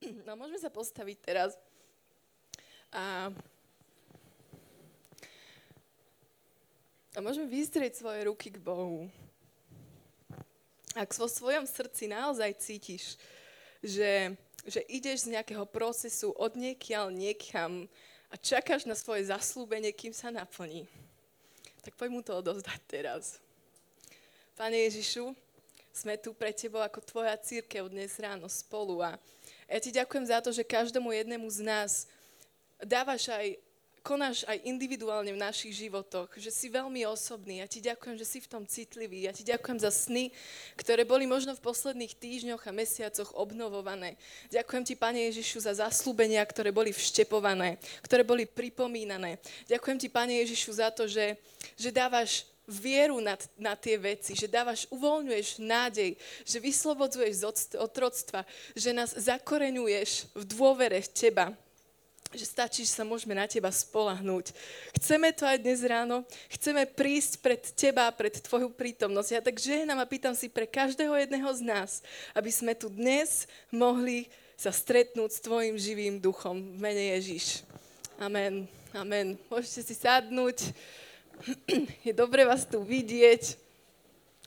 No, môžeme sa postaviť teraz. A môžeme vystrieť svoje ruky k Bohu. Ak vo svojom srdci naozaj cítiš, že ideš z nejakého procesu od niekiaľ niekam a čakáš na svoje zasľúbenie, kým sa naplní, tak poď mu to odovzdať teraz. Pane Ježišu, sme tu pre tebou ako tvoja cirkev dnes ráno spolu a ja ti ďakujem za to, že každému jednému z nás konáš aj individuálne v našich životoch, že si veľmi osobný. Ja ti ďakujem, že si v tom citlivý. Ja ti ďakujem za sny, ktoré boli možno v posledných týždňoch a mesiacoch obnovované. Ďakujem ti, Pane Ježišu, za zasľúbenia, ktoré boli vštepované, ktoré boli pripomínané. Ďakujem ti, Pane Ježišu, za to, že dávaš vieru na tie veci, že uvoľňuješ nádej, že vyslobodzuješ z otroctva, že nás zakoreňuješ v dôvere v teba, že stačíš sa, môžeme na teba spoľahnúť. Chceme to aj dnes ráno, chceme prísť pred teba, pred tvoju prítomnosť. Ja tak žehnám a pýtam si pre každého jedného z nás, aby sme tu dnes mohli sa stretnúť s tvojim živým duchom. V mene Ježiš. Amen. Amen. Môžete si sadnúť. Je dobre vás tu vidieť.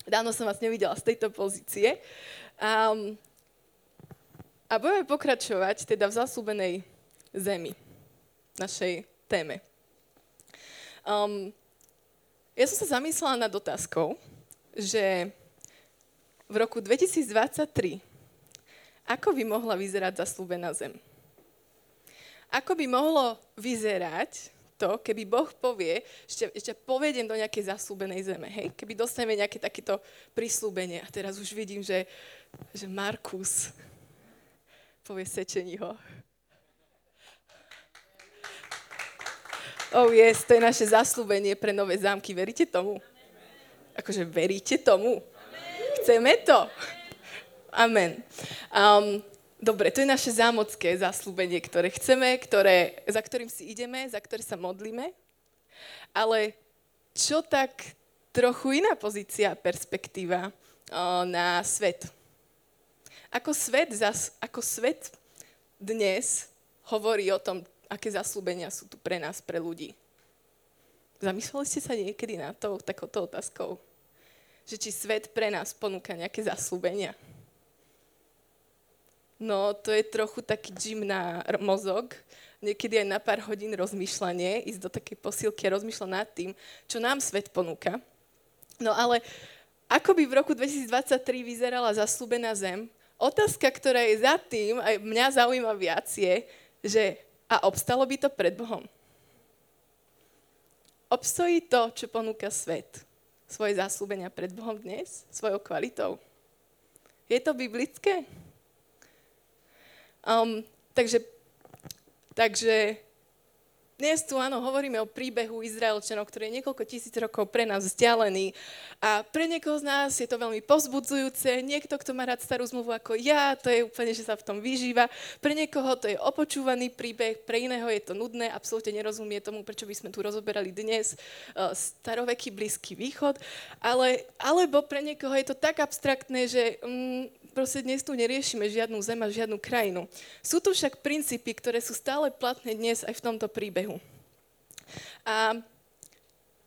Dávno som vás nevidela z tejto pozície. A budeme pokračovať teda v zasľúbenej zemi, našej téme. Ja som sa zamyslela nad otázkou, že v roku 2023 ako by mohla vyzerať zasľúbená zem? Ako by mohlo vyzerať to, keby Boh povie, ešte povedem do nejakej zasľúbenej zeme, hej? Keby dostaneme nejaké takéto prisľúbenie. A teraz už vidím, že Markus povie Sečeniho. Oh yes, to je naše zasľúbenie pre Nové Zámky. Veríte tomu? Akože veríte tomu? Chceme to? Amen. Dobre, to je naše zámodské zasľúbenie, ktoré chceme, za ktorým si ideme, za ktoré sa modlíme. Ale čo tak trochu iná pozícia a perspektíva na svet? Ako svet dnes hovorí o tom, aké zasľúbenia sú tu pre nás, pre ľudí? Zamysleli ste sa niekedy nad takouto otázkou? Že či svet pre nás ponúka nejaké zasľúbenia? No, to je trochu taký gym na mozog, niekedy aj na pár hodín rozmýšľanie, ísť do takej posilky a rozmýšľať nad tým, čo nám svet ponúka. No ale ako by v roku 2023 vyzerala zasľúbená zem? Otázka, ktorá je za tým, aj mňa zaujíma viac, je, že a obstalo by to pred Bohom? Obstojí to, čo ponúka svet, svoje zasľúbenia pred Bohom dnes, svojou kvalitou? Je to biblické? Takže dnes tu áno, hovoríme o príbehu Izraelčanov, ktorý je niekoľko tisíc rokov pre nás vzdialený a pre niekoho z nás je to veľmi povzbudzujúce. Niekto, kto má rád starú zmluvu ako ja, to je úplne, že sa v tom vyžíva. Pre niekoho to je opočúvaný príbeh, pre iného je to nudné, absolútne nerozumie tomu, prečo by sme tu rozoberali dnes staroveký Blízky východ, alebo pre niekoho je to tak abstraktné, že proste dnes tu neriešime žiadnu zem a žiadnu krajinu. Sú tu však princípy, ktoré sú stále platné dnes aj v tomto príbehu. A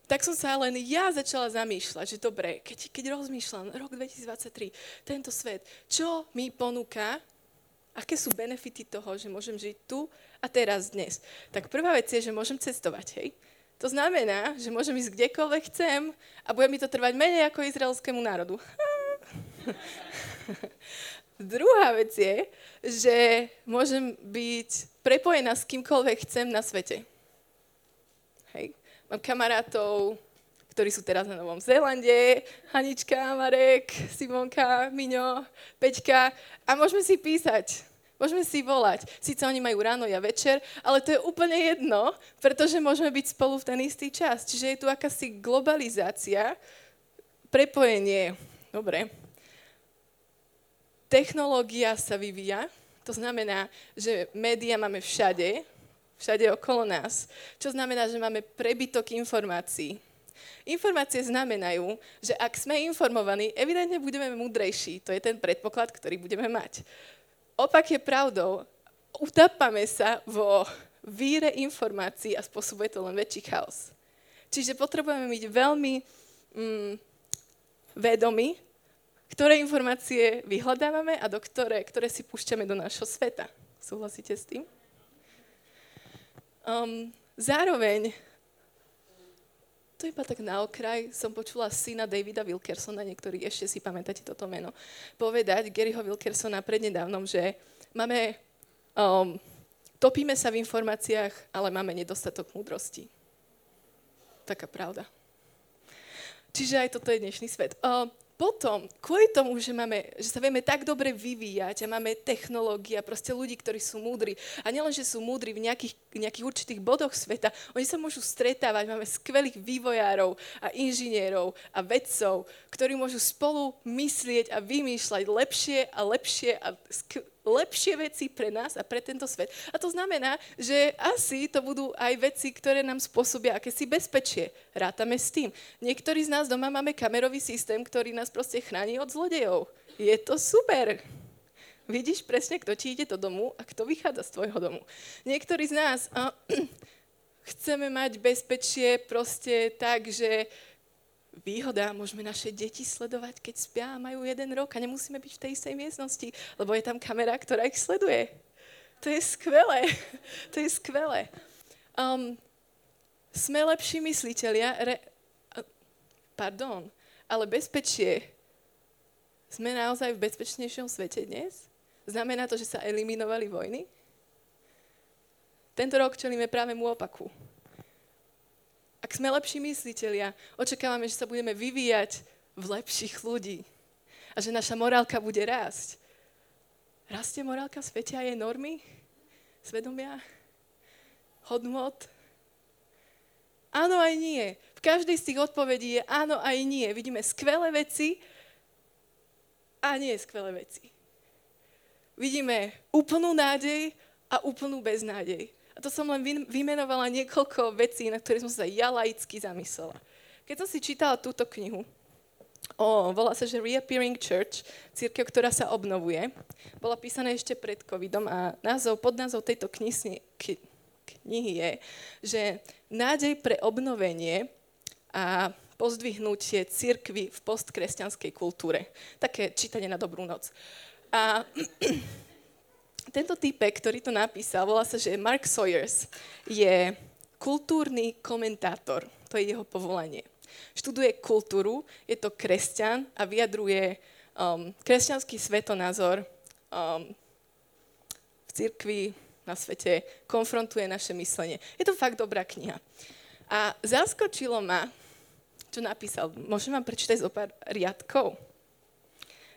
tak som sa len ja začala zamýšľať, že dobre, keď rozmýšľam, rok 2023, tento svet, čo mi ponúka, aké sú benefity toho, že môžem žiť tu a teraz dnes. Tak prvá vec je, že môžem cestovať, hej? To znamená, že môžem ísť kdekoľvek chcem a bude mi to trvať menej ako izraelskému národu. Druhá vec je, že môžem byť prepojená s kýmkoľvek chcem na svete. Hej. Mám kamarátov, ktorí sú teraz na Novom Zélande, Hanička, Marek, Simonka, Miňo, Peťka a môžeme si písať, môžeme si volať. Síce oni majú ráno, ja večer, ale to je úplne jedno, pretože môžeme byť spolu v ten istý čas. Čiže je tu akási globalizácia, prepojenie. Dobre. Technológia sa vyvíja, to znamená, že médiá máme všade okolo nás, čo znamená, že máme prebytok informácií. Informácie znamenajú, že ak sme informovaní, evidentne budeme múdrejší, to je ten predpoklad, ktorý budeme mať. Opak je pravdou, utápame sa vo víre informácií a spôsobuje to len väčší chaos. Čiže potrebujeme byť veľmi vedomí, ktoré informácie vyhľadávame a ktoré si púšťame do nášho sveta. Súhlasíte s tým? Zároveň, to iba tak na okraj, som počula syna Davida Wilkersona, niektorí ešte si pamätáte toto meno, povedať Garyho Wilkersona prednedávnom, že topíme sa v informáciách, ale máme nedostatok múdrosti. Taká pravda. Čiže aj toto je dnešný svet. Potom, kvôli tomu, že sa vieme tak dobre vyvíjať a máme technológie a proste ľudí, ktorí sú múdri. A nielen, že sú múdri v nejakých určitých bodoch sveta, oni sa môžu stretávať. Máme skvelých vývojárov a inžinierov a vedcov, ktorí môžu spolu myslieť a vymýšľať lepšie veci pre nás a pre tento svet. A to znamená, že asi to budú aj veci, ktoré nám spôsobia akési bezpečie. Rátame s tým. Niektorí z nás doma máme kamerový systém, ktorý nás proste chráni od zlodejov. Je to super. Vidíš presne, kto ti ide do domu a kto vychádza z tvojho domu. Niektorí z nás chceme mať bezpečie proste tak, že výhoda, môžeme naše deti sledovať, keď spia a majú 1 rok a nemusíme byť v tej istej miestnosti, lebo je tam kamera, ktorá ich sleduje. To je skvelé. To je skvelé. Sme lepší mysliteľia, ale bezpečie. Sme naozaj v bezpečnejšom svete dnes? Znamená to, že sa eliminovali vojny? Tento rok čelíme právému opaku. Ak sme lepší mysliteľia, očakávame, že sa budeme vyvíjať v lepších ľudí a že naša morálka bude rásť. Rastie morálka v svete a jej normy? Svedomia? Hodnôt? Áno aj nie. V každej z tých odpovedí je áno aj nie. Vidíme skvelé veci a nie skvelé veci. Vidíme úplnú nádej a úplnú beznádej. A to som len vymenovala niekoľko vecí, na ktorých som sa ja laicky zamyslela. Keď som si čítala túto knihu, volá sa, že Reappearing Church, cirkev, ktorá sa obnovuje, bola písaná ešte pred covidom a podnázov tejto knihy je, že nádej pre obnovenie a pozdvihnutie cirkvi v postkresťanskej kultúre. Také čítanie na dobrú noc. A tento týpek, ktorý to napísal, volá sa, že Mark Sayers, je kultúrny komentátor. To je jeho povolanie. Študuje kultúru, je to kresťan a vyjadruje kresťanský svetonázor v cirkvi, na svete, konfrontuje naše myslenie. Je to fakt dobrá kniha. A zaskočilo ma, čo napísal. Môžem vám prečítať zo pár riadkov?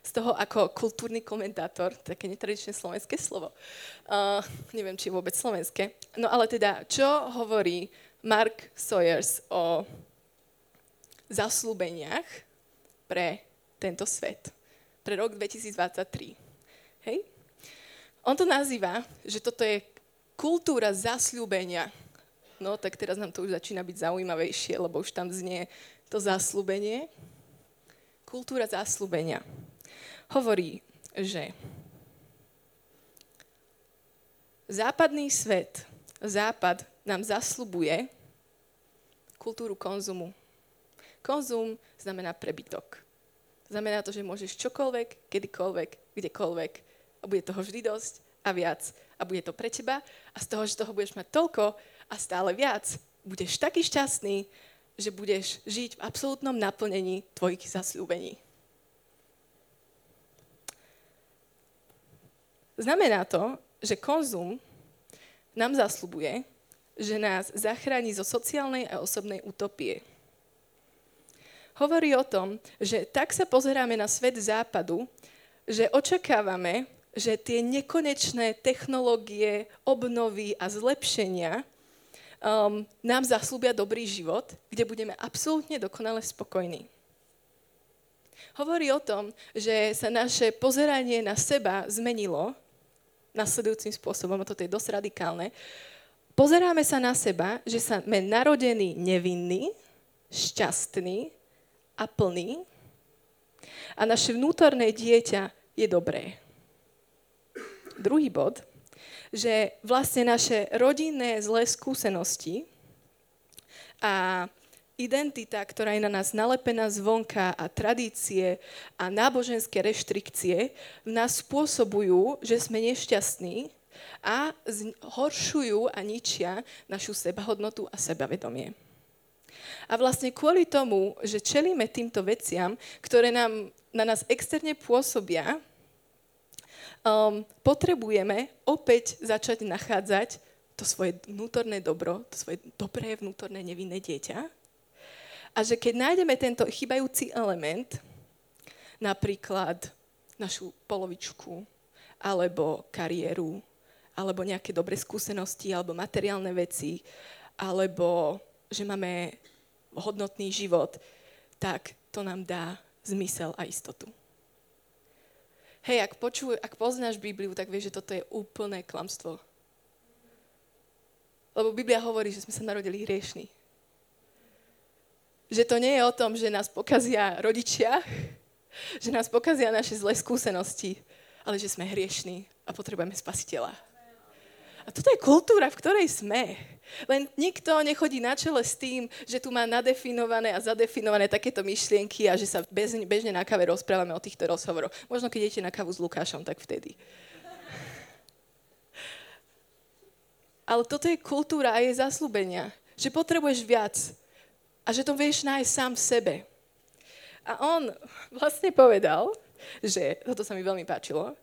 Z toho ako kultúrny komentátor, také netradičné slovenské slovo. Neviem, či vôbec slovenské. No ale teda, čo hovorí Mark Sayers o zasľúbeniach pre tento svet, pre rok 2023. Hej? On to nazýva, že toto je kultúra zasľúbenia. No tak teraz nám to už začína byť zaujímavejšie, lebo už tam znie to zasľúbenie. Kultúra zasľúbenia. Hovorí, že západný svet, západ nám zasľubuje kultúru konzumu. Konzum znamená prebytok. Znamená to, že môžeš čokoľvek, kedykoľvek, kdekoľvek a bude toho vždy dosť a viac a bude to pre teba a z toho, že toho budeš mať toľko a stále viac, budeš taký šťastný, že budeš žiť v absolútnom naplnení tvojich zasľúbení. Znamená to, že konzum nám zasľubuje, že nás zachráni zo sociálnej a osobnej utopie. Hovorí o tom, že tak sa pozeráme na svet západu, že očakávame, že tie nekonečné technológie, obnovy a zlepšenia nám zasľubia dobrý život, kde budeme absolútne dokonale spokojní. Hovorí o tom, že sa naše pozeranie na seba zmenilo nasledujúcim spôsobom, a toto je dosť radikálne. Pozeráme sa na seba, že sme narodení nevinní, šťastní a plní a naše vnútorné dieťa je dobré. Druhý bod že vlastne naše rodinné zlé skúsenosti a identita, ktorá je na nás nalepená zvonka a tradície a náboženské reštrikcie v nás spôsobujú, že sme nešťastní a zhoršujú a ničia našu sebahodnotu a sebavedomie. A vlastne kvôli tomu, že čelíme týmto veciam, ktoré na nás externe pôsobia, potrebujeme opäť začať nachádzať to svoje vnútorné dobro, to svoje dobré vnútorné nevinné dieťa. A že keď nájdeme tento chýbajúci element, napríklad našu polovičku, alebo kariéru, alebo nejaké dobré skúsenosti, alebo materiálne veci, alebo že máme hodnotný život, tak to nám dá zmysel a istotu. Hej, ak poznáš Bibliu, tak vieš, že toto je úplné klamstvo. Lebo Biblia hovorí, že sme sa narodili hriešni. Že to nie je o tom, že nás pokazia rodičia, že nás pokazia naše zlé skúsenosti, ale že sme hriešní a potrebujeme spasiteľa. A toto je kultúra, v ktorej sme. Len nikto nechodí na čele s tým, že tu má nadefinované a zadefinované takéto myšlienky a že sa bežne na kave rozprávame o týchto rozhovoroch. Možno keď idete na kavu s Lukášom, tak vtedy. Ale toto je kultúra a je zasľúbenia, že potrebuješ viac. A že to vieš nájsť sám v sebe. A on vlastne povedal, že, toto sa mi veľmi páčilo,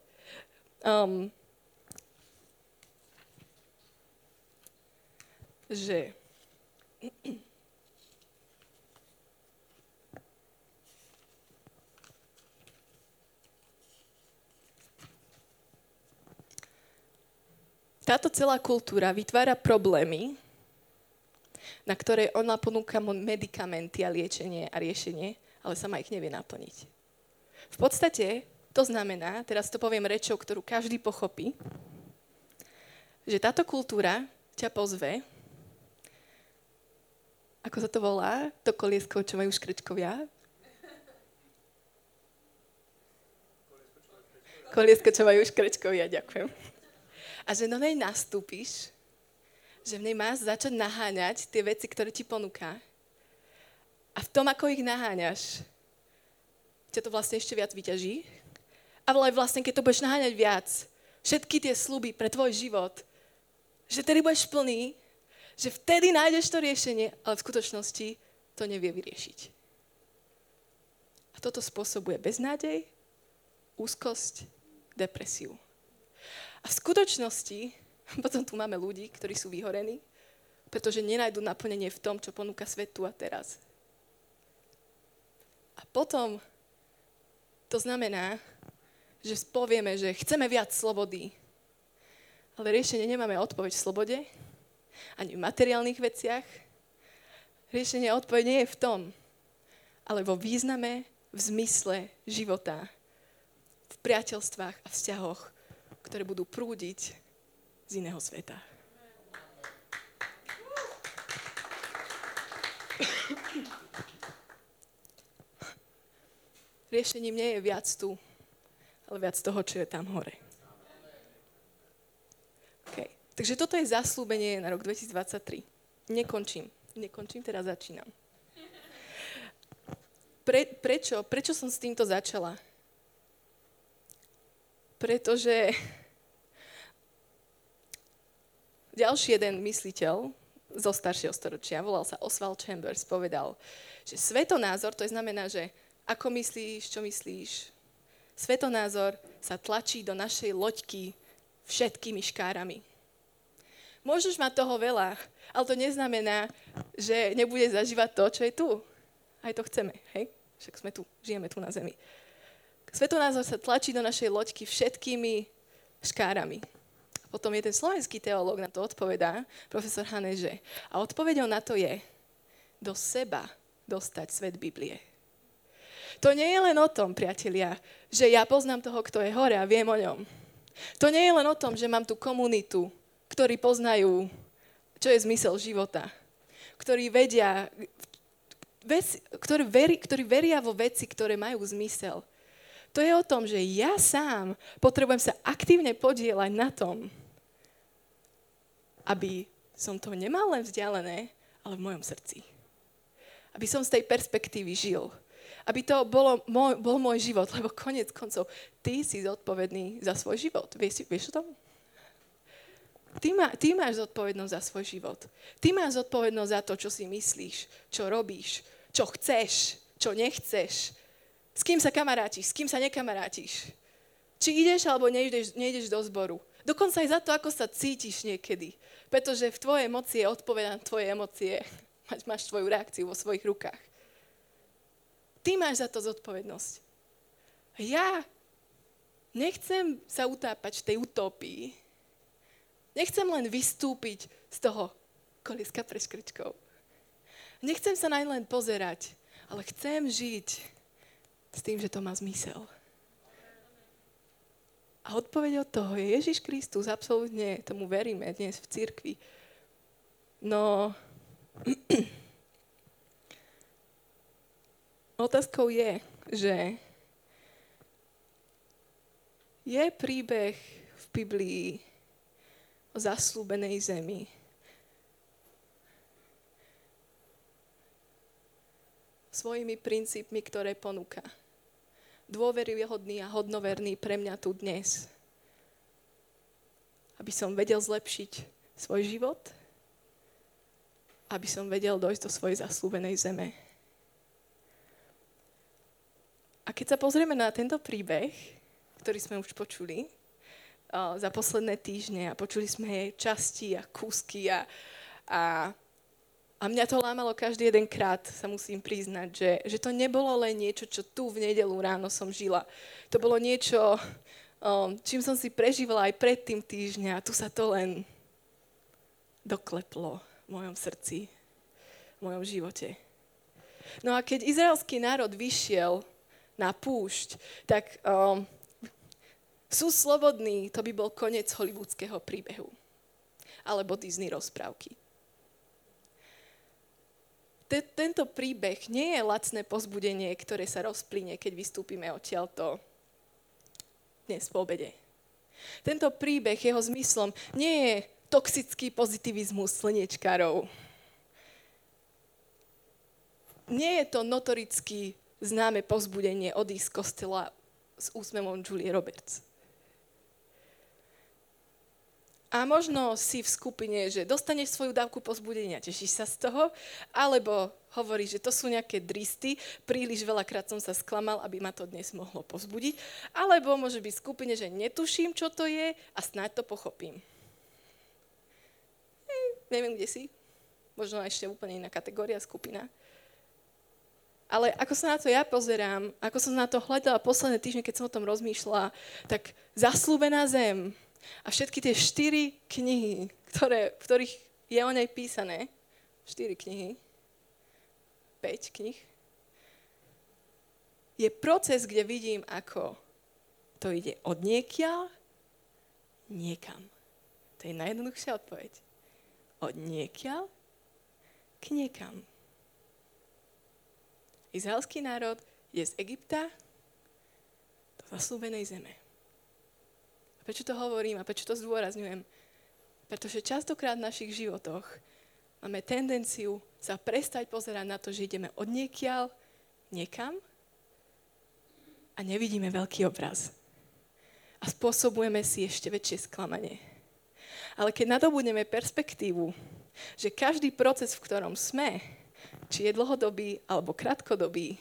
že táto celá kultúra vytvára problémy, na ktoré ona ponúka medikamenty a liečenie a riešenie, ale sama ich nevie naplniť. V podstate to znamená, teraz to poviem rečou, ktorú každý pochopí, že táto kultúra ťa pozve, ako sa to volá, to koliesko, čo majú škrečkovia? Koliesko, čo majú škrečkovia, ďakujem. A že do nej nastúpiš, že v nej máš začať naháňať tie veci, ktoré ti ponúka. A v tom, ako ich naháňaš, ťa to vlastne ešte viac vyťaží. A vlastne, keď to budeš naháňať viac, všetky tie sľuby pre tvoj život, že tedy budeš plný, že vtedy nájdeš to riešenie, ale v skutočnosti to nevie vyriešiť. A toto spôsobuje beznádej, úzkosť, depresiu. A v skutočnosti potom tu máme ľudí, ktorí sú vyhorení, pretože nenajdu naplnenie v tom, čo ponúka svet tu a teraz. A potom to znamená, že povieme, že chceme viac slobody, ale riešenie nemáme odpoveď v slobode, ani v materiálnych veciach. Riešenie a odpoveď nie je v tom, ale vo význame, v zmysle života, v priateľstvách a vzťahoch, ktoré budú prúdiť z iného sveta. Riešením nie je viac tu, ale viac toho, čo je tam hore. Okay. Takže toto je zasľúbenie na rok 2023. Nekončím, teraz začínam. Prečo som s týmto začala? Pretože ďalší jeden mysliteľ zo staršieho storočia, volal sa Oswald Chambers, povedal, že svetonázor, to znamená, že ako myslíš, čo myslíš, svetonázor sa tlačí do našej loďky všetkými škárami. Môžeš mať toho veľa, ale to neznamená, že nebude zažívať to, čo je tu. Aj to chceme, hej? Však sme tu, žijeme tu na zemi. Svetonázor sa tlačí do našej loďky všetkými škárami. Potom je ten slovenský teológ na to odpovedá, profesor Haneže. A odpoveďou na to je do seba dostať svet Biblie. To nie je len o tom, priatelia, že ja poznám toho, kto je hore a viem o ňom. To nie je len o tom, že mám tú komunitu, ktorí poznajú, čo je zmysel života. Ktorí vedia, ktorí veria vo veci, ktoré majú zmysel. To je o tom, že ja sám potrebujem sa aktívne podieľať na tom, aby som to nemal len vzdialené, ale v mojom srdci. Aby som z tej perspektívy žil. Aby to bol môj život, lebo koniec koncov ty si zodpovedný za svoj život. Vieš o tom? Ty máš zodpovednosť za svoj život. Ty máš zodpovednosť za to, čo si myslíš, čo robíš, čo chceš, čo nechceš. S kým sa kamarátiš, s kým sa nekamarátiš. Či ideš alebo neideš do zboru. Dokonca aj za to, ako sa cítiš niekedy. Pretože v tvojej moci je odpoveď na tvoje emócie. Máš tvoju reakciu vo svojich rukách. Ty máš za to zodpovednosť. Ja nechcem sa utápať v tej utopii. Nechcem len vystúpiť z toho kolieska pre škrčkou. Nechcem sa naň len pozerať, ale chcem žiť s tým, že to má zmysel. A odpoveď od toho je Ježiš Kristus, absolútne tomu veríme dnes v cirkvi. No, otázkou je, že je príbeh v Biblii o zasľúbenej zemi. Svojimi princípmi, ktoré ponúka. Dôveryhodný a hodnoverný pre mňa tu dnes. Aby som vedel zlepšiť svoj život, aby som vedel dojsť do svojej zasľúbenej zeme. A keď sa pozrieme na tento príbeh, ktorý sme už počuli za posledné týždne a počuli sme časti a kúsky a mňa to lámalo každý jeden krát, sa musím priznať, že to nebolo len niečo, čo tu v nedeľu ráno som žila. To bolo niečo, čím som si prežívala aj predtým týždňa a tu sa to len dokleplo v mojom srdci, v mojom živote. No a keď izraelský národ vyšiel na púšť, tak sú slobodní, to by bol koniec hollywoodského príbehu. Alebo Disney rozprávky. Tento príbeh nie je lacné povzbudenie, ktoré sa rozplynie, keď vystúpime odtiaľto dnes po obede. Tento príbeh, jeho zmyslom, nie je toxický pozitivizmus slniečkarov. Nie je to notoricky známe povzbudenie odísť z kostela s úsmevom Julie Roberts. A možno si v skupine, že dostaneš svoju dávku povzbudenia, tešíš sa z toho, alebo hovoríš, že to sú nejaké dristy, príliš veľakrát som sa sklamal, aby ma to dnes mohlo povzbudiť, alebo môže byť v skupine, že netuším, čo to je a snáď to pochopím. Neviem, kde si. Možno ešte úplne iná kategória, skupina. Ale ako sa na to ja pozerám, ako som na to hľadala posledné týždne, keď som o tom rozmýšľala, tak zasľúbená zem a všetky tie 4 knihy, v ktorých je o nej písané, 5 knih, je proces, kde vidím, ako to ide od niekiaľ niekam. To je najjednoduchšia odpoveď. Od niekiaľ k niekam. Izraelský národ je z Egypta do zasľúbenej zeme. Prečo to hovorím a prečo to zdôrazňujem? Pretože častokrát v našich životoch máme tendenciu sa prestať pozerať na to, že ideme od niekiaľ niekam a nevidíme veľký obraz. A spôsobujeme si ešte väčšie sklamanie. Ale keď nadobudneme perspektívu, že každý proces, v ktorom sme, či je dlhodobý alebo krátkodobý,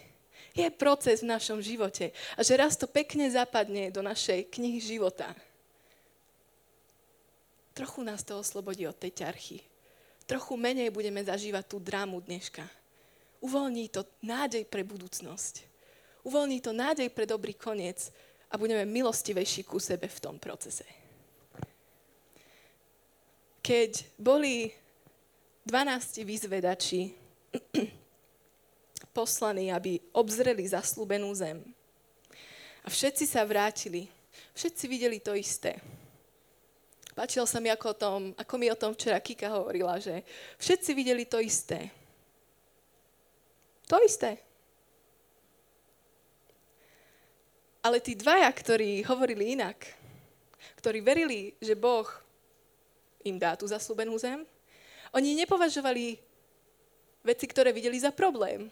je proces v našom živote a že raz to pekne zapadne do našej knihy života, trochu nás to oslobodí od tej ťarchy. Trochu menej budeme zažívať tú drámu dneška. Uvoľní to nádej pre budúcnosť. Uvoľní to nádej pre dobrý koniec a budeme milostivejší ku sebe v tom procese. Keď boli 12 vyzvedači poslaní, aby obzreli zasľúbenú zem a všetci sa vrátili, všetci videli to isté. Páčilo sa mi, ako mi o tom včera Kika hovorila, že všetci videli to isté. To isté. Ale tí dvaja, ktorí hovorili inak, ktorí verili, že Boh im dá tú zasľúbenú zem, oni nepovažovali veci, ktoré videli, za problém.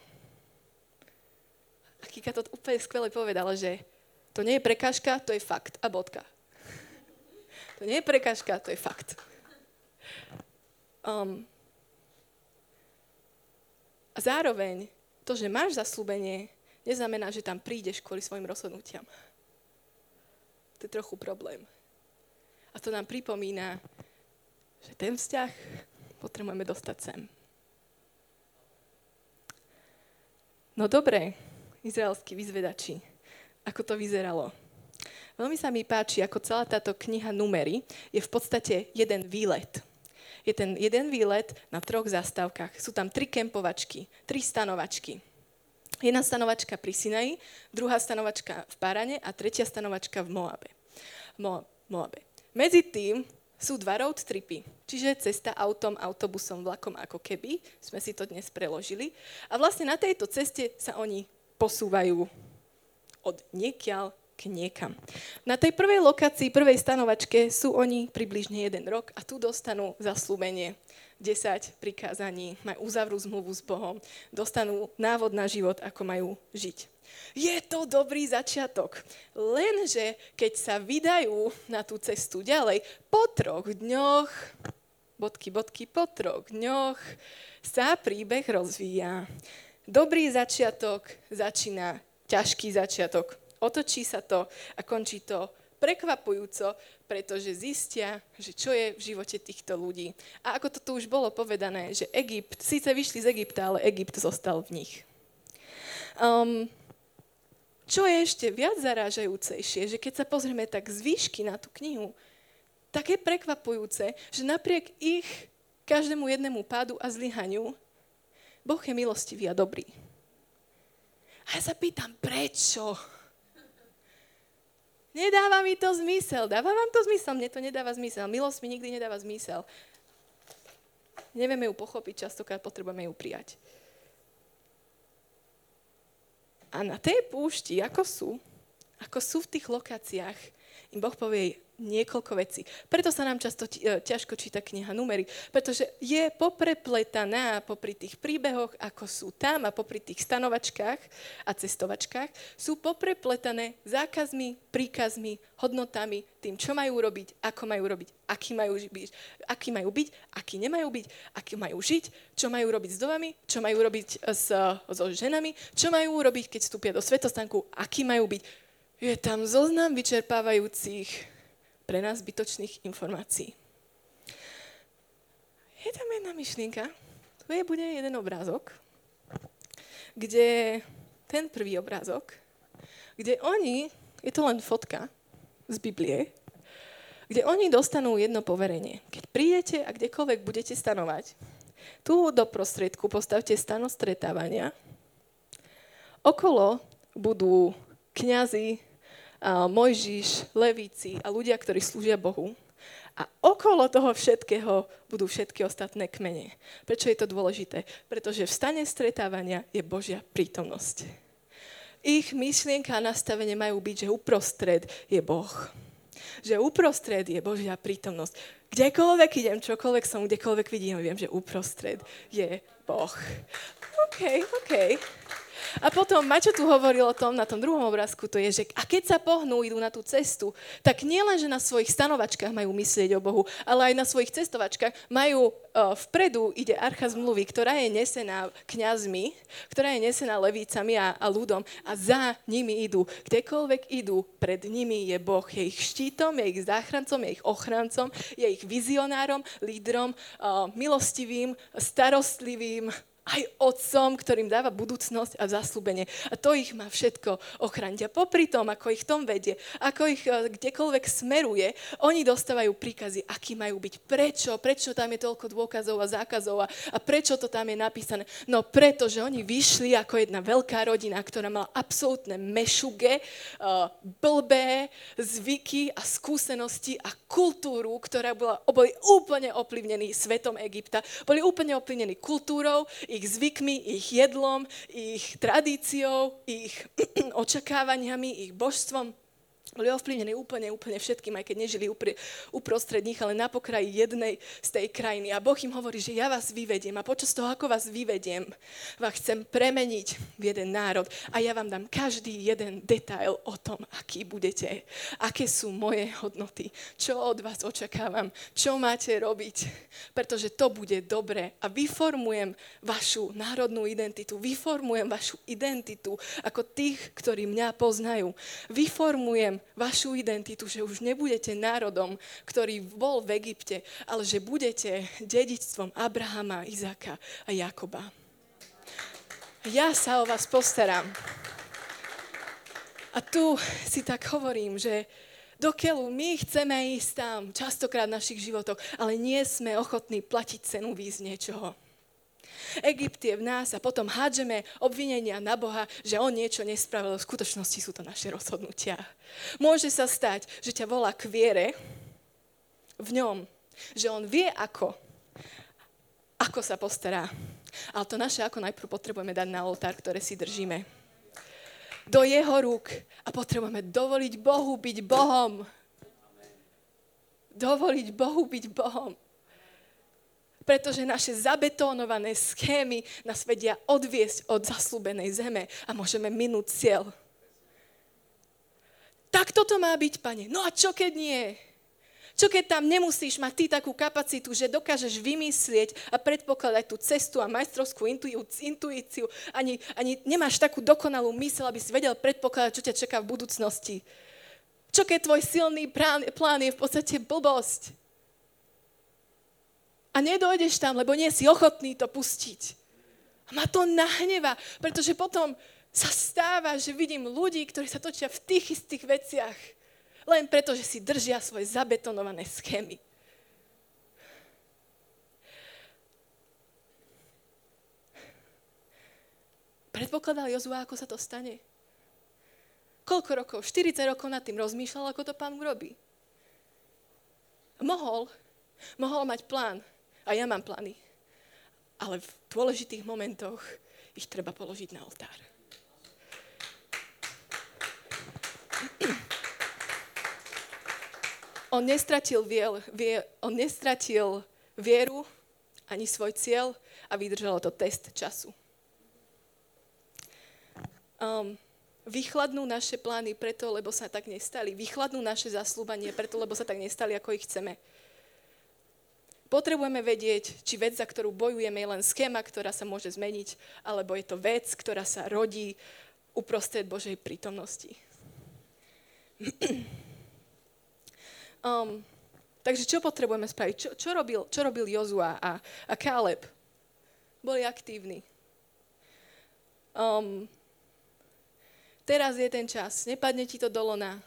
A Kika to úplne skvele povedala, že to nie je prekážka, to je fakt a bodka. To nie je prekážka, to je fakt. A zároveň to, že máš zasľúbenie, neznamená, že tam prídeš kvôli svojim rozhodnutiam. To je trochu problém. A to nám pripomína, že ten vzťah potrebujeme dostať sem. No dobre, izraelskí vyzvedači, ako to vyzeralo? Veľmi sa mi páči, ako celá táto kniha Númery je v podstate jeden výlet. Je ten jeden výlet na 3 zastávkach. Sú tam 3 kempovačky, 3 stanovačky. Jedna stanovačka pri Sinaji, druhá stanovačka v Parane a tretia stanovačka v Moabe. Medzi tým sú 2 road tripy, čiže cesta autom, autobusom, vlakom, ako keby. Sme si to dnes preložili. A vlastne na tejto ceste sa oni posúvajú od niekiaľ k niekam. Na tej prvej lokácii, prvej stanovačke sú oni približne 1 rok a tu dostanú zasľúbenie. 10 prikázaní, uzavrú zmluvu s Bohom, dostanú návod na život, ako majú žiť. Je to dobrý začiatok, lenže keď sa vydajú na tú cestu ďalej, po 3 dňoch, po 3 dňoch sa príbeh rozvíja. Dobrý začiatok začína ťažký začiatok. Otočí sa to a končí to prekvapujúco, pretože zistia, že čo je v živote týchto ľudí. A ako to tu už bolo povedané, že Egypt, síce vyšli z Egypta, ale Egypt zostal v nich. Čo je ešte viac zarážajúcejšie, že keď sa pozrieme tak z výšky na tú knihu, tak je prekvapujúce, že napriek ich každému jednému pádu a zlyhaniu, Boh je milostivý a dobrý. A ja sa pýtam, prečo? Nedáva mi to zmysel. Dáva vám to zmysel? Mne to nedáva zmysel. Milosť mi nikdy nedáva zmysel. Nevieme ju pochopiť, častokrát potrebujeme ju prijať. A na tej púšti, ako sú v tých lokáciách, im Boh povie niekoľko vecí. Preto sa nám často ťažko číta kniha Númery, pretože je poprepletaná popri tých príbehoch, ako sú tam a popri tých stanovačkách a cestovačkách, sú poprepletané zákazmi, príkazmi, hodnotami, tým, čo majú robiť, ako majú robiť, akí majú byť, akí nemajú byť, akí majú žiť, čo majú robiť s domami, čo majú robiť so ženami, čo majú robiť, keď vstúpia do svätostánku, akí majú byť. Je tam zoznam vyčerpávajúcich, pre nás zbytočných informácií. Je tam jedna myšlienka, tu bude jeden obrázok, kde ten prvý obrázok, kde oni, je to len fotka z Biblie, kde oni dostanú jedno poverenie. Keď prídete a kdekoľvek budete stanovať, tu do prostriedku postavte stano stretávania, okolo budú kňazi, Mojžiš, Levíci a ľudia, ktorí slúžia Bohu. A okolo toho všetkého budú všetky ostatné kmene. Prečo je to dôležité? Pretože v stane stretávania je Božia prítomnosť. Ich myšlienka a nastavenie majú byť, že uprostred je Boh. Že uprostred je Božia prítomnosť. Kdekoľvek idem, čokoľvek som, kdekoľvek vidím, viem, že uprostred je Boh. OK. A potom Maťo tu hovoril o tom, na tom druhom obrázku, to je, že a keď sa pohnú, idú na tú cestu, tak nielen, že na svojich stanovačkách majú myslieť o Bohu, ale aj na svojich cestovačkách majú, vpredu ide archa zmluvy, ktorá je nesená kňazmi, ktorá je nesená levícami a ľudom a za nimi idú. Kdekoľvek idú, pred nimi je Boh. Je ich štítom, je ich záchrancom, je ich ochrancom, je ich vizionárom, lídrom, milostivým, starostlivým, aj otcom, ktorým dáva budúcnosť a zasľúbenie. A to ich má všetko ochrániť. A popri tom, ako ich tom vedie, ako ich kdekoľvek smeruje, oni dostávajú príkazy, akí majú byť, prečo tam je toľko dôkazov a zákazov a prečo to tam je napísané. No preto, že oni vyšli ako jedna veľká rodina, ktorá mala absolútne mešuge, blbé zvyky a skúsenosti a kultúru, ktorá boli úplne ovplyvnení svetom Egypta, boli úplne ovplyvnení kultúrou, ich zvykmi, ich jedlom, ich tradíciou, ich očakávaniami, ich božstvom. Boli ovplyvnení úplne všetkým, aj keď nežili uprostred nich, ale na pokraji jednej z tej krajiny. A Boh im hovorí, že ja vás vyvediem a počas toho, ako vás vyvediem, vás chcem premeniť v jeden národ a ja vám dám každý jeden detail o tom, aký budete, aké sú moje hodnoty, čo od vás očakávam, čo máte robiť, pretože to bude dobre a vyformujem vašu národnú identitu, vyformujem vašu identitu ako tých, ktorí mňa poznajú. Vyformujem vašu identitu, že už nebudete národom, ktorý bol v Egypte, ale že budete dedičstvom Abrahama, Izáka a Jakoba. Ja sa o vás postaram. A tu si tak hovorím, že dokiaľ my chceme ísť tam, častokrát v našich životoch, ale nie sme ochotní platiť cenu víc niečoho. Egypt je v nás a potom hádžeme obvinenia na Boha, že on niečo nespravil. V skutočnosti sú to naše rozhodnutia. Môže sa stať, že ťa volá k viere v ňom, že on vie ako sa postará. Ale to naše ako najprv potrebujeme dať na oltár, ktoré si držíme. Do jeho rúk a potrebujeme dovoliť Bohu byť Bohom. Dovoliť Bohu byť Bohom. Pretože naše zabetónované schémy nás vedia odviesť od zasľúbenej zeme a môžeme minúť cieľ. Tak toto má byť, Pane. No a čo keď nie? Čo keď tam nemusíš mať ty takú kapacitu, že dokážeš vymyslieť a predpokladať tú cestu a majstrovskú intuíciu, ani nemáš takú dokonalú myseľ, aby si vedel predpokladať, čo ťa čaká v budúcnosti. Čo keď tvoj silný plán je v podstate blbosť? A nedojdeš tam, lebo nie si ochotný to pustiť. A ma to nahneva, pretože potom sa stáva, že vidím ľudí, ktorí sa točia v tých istých veciach, len preto, že si držia svoje zabetonované schémy. Predpokladal Jozua, ako sa to stane? Koľko rokov? 40 rokov nad tým rozmýšľal, ako to Pán urobí. Mohol mať plán. A ja mám plány. Ale v dôležitých momentoch ich treba položiť na oltár. On nestratil vieru ani svoj cieľ a vydržalo to test času. Vychladnú naše plány preto, lebo sa tak nestali. Vychladnú naše zasľúbanie preto, lebo sa tak nestali, ako ich chceme. Potrebujeme vedieť, či vec, za ktorú bojujeme, je len schéma, ktorá sa môže zmeniť, alebo je to vec, ktorá sa rodí uprostred Božej prítomnosti. Takže čo potrebujeme spraviť? Čo robil Jozua a Káleb? Boli aktívni. Teraz je ten čas. Nepadne ti to do lona.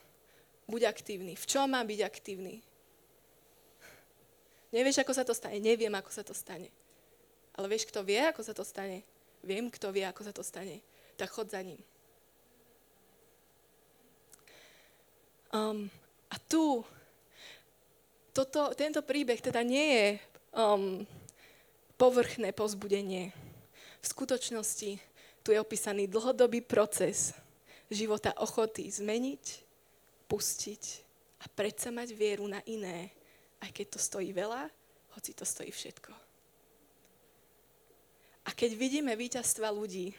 Buď aktívny. V čom má byť aktívny? Nevieš, ako sa to stane? Neviem, ako sa to stane. Ale vieš, kto vie, ako sa to stane? Viem, kto vie, ako sa to stane. Tak chod za ním. A tu, tento príbeh teda nie je povrchné povzbudenie. V skutočnosti tu je opísaný dlhodobý proces života ochoty zmeniť, pustiť a predsa mať vieru na iné, aj keď to stojí veľa, hoci to stojí všetko. A keď vidíme víťazstva ľudí,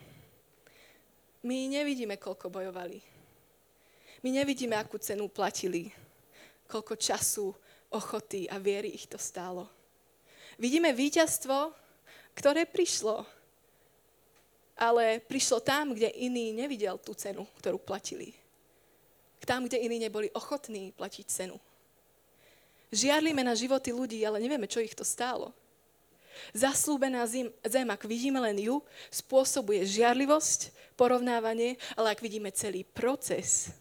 my nevidíme, koľko bojovali. My nevidíme, akú cenu platili, koľko času, ochoty a viery ich to stálo. Vidíme víťazstvo, ktoré prišlo, ale prišlo tam, kde iný nevidel tú cenu, ktorú platili. Tam, kde iní neboli ochotní platiť cenu. Žiarlíme na životy ľudí, ale nevieme, čo ich to stálo. Zasľúbená zem, ak vidíme len ju, spôsobuje žiarlivosť, porovnávanie, ale ak vidíme celý proces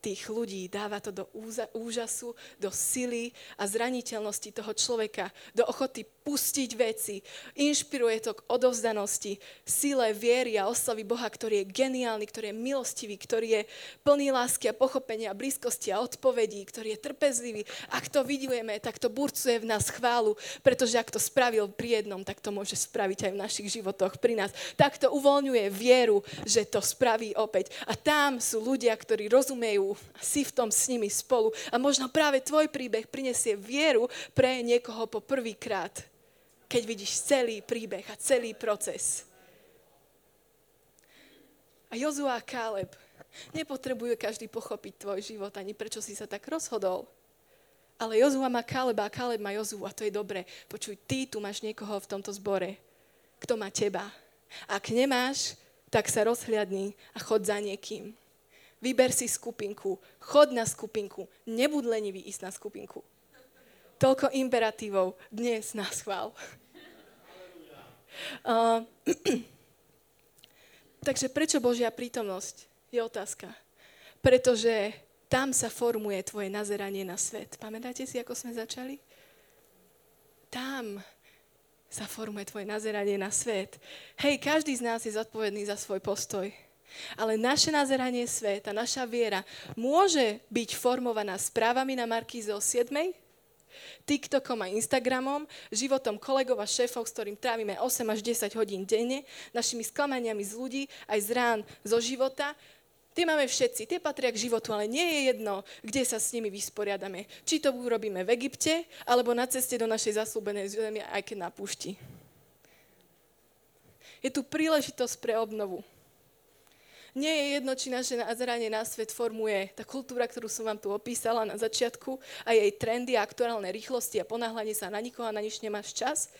tých ľudí, dáva to do úžasu, do sily a zraniteľnosti toho človeka, do ochoty pustiť veci, inšpiruje to k odovzdanosti, sile, viery a oslavy Boha, ktorý je geniálny, ktorý je milostivý, ktorý je plný lásky a pochopenia, blízkosti a odpovedí, ktorý je trpezlivý. Ak to vidíme, tak to burcuje v nás chválu, pretože ak to spravil pri jednom, tak to môže spraviť aj v našich životoch pri nás. Tak to uvoľňuje vieru, že to spraví opäť. A tam sú ľudia, ktorí rozumejú si v tom s nimi spolu. A možno práve tvoj príbeh prinesie vieru pre niekoho po prvýkrát, keď vidíš celý príbeh a celý proces. A Jozue a Káleb nepotrebuje každý pochopiť tvoj život ani prečo si sa tak rozhodol. Ale Jozue má Káleba a Káleb má Jozue a to je dobre. Počuj, ty tu máš niekoho v tomto zbore, kto má teba. Ak nemáš, tak sa rozhľadni a chod za niekým. Vyber si skupinku, chod na skupinku, nebuď lenivý ísť na skupinku. Toľko imperatívov dnes na schvál. Takže prečo Božia prítomnosť? Je otázka. Pretože tam sa formuje tvoje nazeranie na svet. Pamätáte si, ako sme začali? Tam sa formuje tvoje nazeranie na svet. Hej, každý z nás je zodpovedný za svoj postoj. Ale naše nazeranie sveta, naša viera môže byť formovaná správami na Markíze o 7, TikTokom a Instagramom, životom kolegov a šéfov, s ktorým trávime 8 až 10 hodín denne, našimi sklamaniami z ľudí, aj z rán, zo života. Tie máme všetci, tie patria k životu, ale nie je jedno, kde sa s nimi vysporiadame. Či to urobíme v Egypte, alebo na ceste do našej zasľúbenej zemi, aj keď na púšti. Je tu príležitosť pre obnovu. Nie je jedno, či naše nazeranie na svet formuje tá kultúra, ktorú som vám tu opísala na začiatku, a jej trendy a aktuálne rýchlosti a ponáhľanie sa na nikoho a na nič nemáš čas,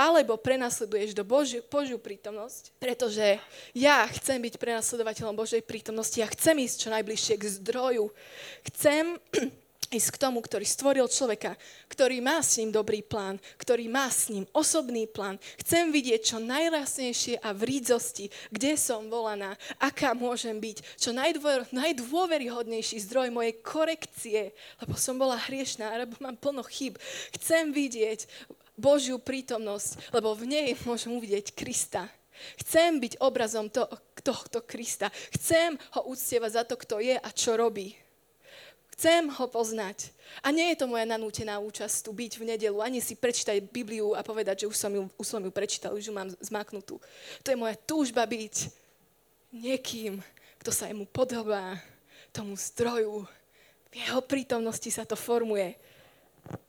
alebo prenasleduješ do Božiu prítomnosť, pretože ja chcem byť prenasledovateľom Božej prítomnosti, ja chcem ísť čo najbližšie k zdroju, chcem ísť k tomu, ktorý stvoril človeka, ktorý má s ním dobrý plán, ktorý má s ním osobný plán. Chcem vidieť čo najrasnejšie a v rídzosti, kde som volaná, aká môžem byť, čo najdôveryhodnejší zdroj mojej korekcie, lebo som bola hriešná, alebo mám plno chýb. Chcem vidieť Božiu prítomnosť, lebo v nej môžem uvidieť Krista. Chcem byť obrazom tohto Krista. Chcem ho uctievať za to, kto je a čo robí. Chcem ho poznať. A nie je to moja nanútená účasť tu byť v nedeľu, ani si prečítať Bibliu a povedať, že už som ju prečítal, už ju mám zmaknutú. To je moja túžba byť niekým, kto sa jemu podobá, tomu zdroju. V jeho prítomnosti sa to formuje.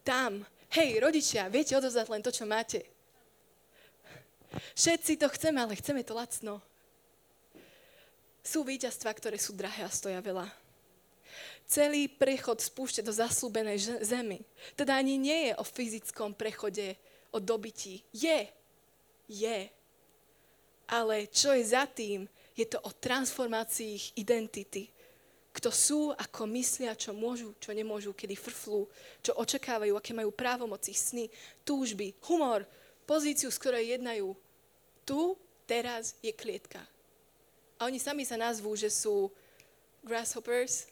Tam. Hej, rodičia, viete odovzdať len to, čo máte. Všetci to chceme, ale chceme to lacno. Sú víťazstvá, ktoré sú drahé a stoja veľa. Celý prechod z púšte do zasľúbenej zemi, teda ani nie je o fyzickom prechode, o dobití. Je. Ale čo je za tým, je to o transformácii ich identity. Kto sú, ako myslia, čo môžu, čo nemôžu, kedy frflú, čo očakávajú, aké majú právomoci, sny, túžby, humor, pozíciu, z ktorej jednajú. Tu, teraz je klietka. A oni sami sa nazvú, že sú grasshoppers,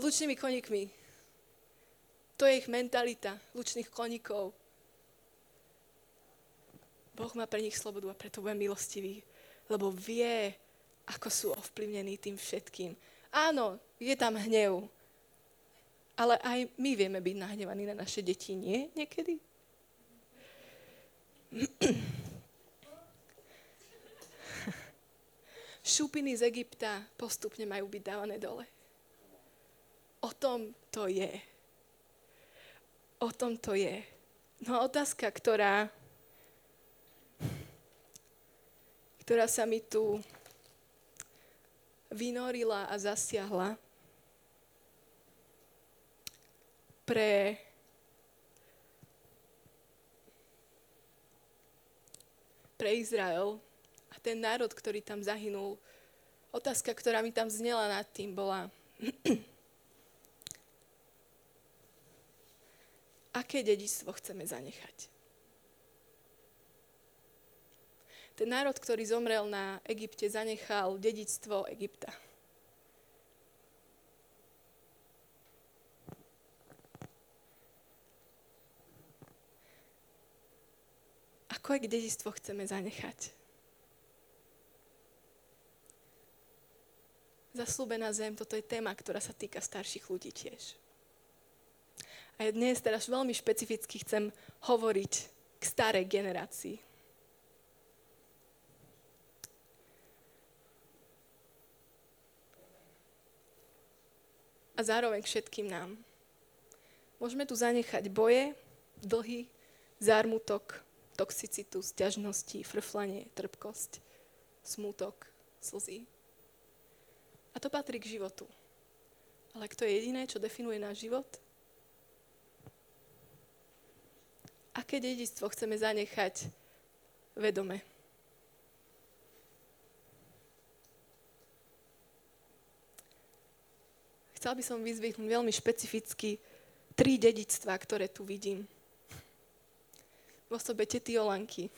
lučnými koníkmi. To je ich mentalita, lučných koníkov. Boh má pre nich slobodu a preto bude milostivý, lebo vie, ako sú ovplyvnení tým všetkým. Áno, je tam hnev. Ale aj my vieme byť nahnevaní na naše deti, nie? Niekedy? Šupiny z Egypta postupne majú byť dávané dole. O tom to je. O tom to je. No a otázka, ktorá sa mi tu vynorila a zasiahla pre Izrael a ten národ, ktorý tam zahynul. Otázka, ktorá mi tam znela nad tým, bola aké dedičstvo chceme zanechať? Ten národ, ktorý zomrel na Egypte, zanechal dedičstvo Egypta. Aké dedičstvo chceme zanechať? Zasľúbená zem, toto je téma, ktorá sa týka starších ľudí tiež. A dnes teraz veľmi špecificky chcem hovoriť k starej generácii. a zároveň k všetkým nám. Môžeme tu zanechať boje, dlhy, zármutok, toxicitu, sťažnosti, frflanie, trpkosť, smútok, slzy. A to patrí k životu. Ale to je jediné, čo definuje náš život? Aké dedičstvo chceme zanechať vedome? Chcel by som vyzvihnúť veľmi špecificky 3 dedičstvá, ktoré tu vidím. V osobe tety Jolanky.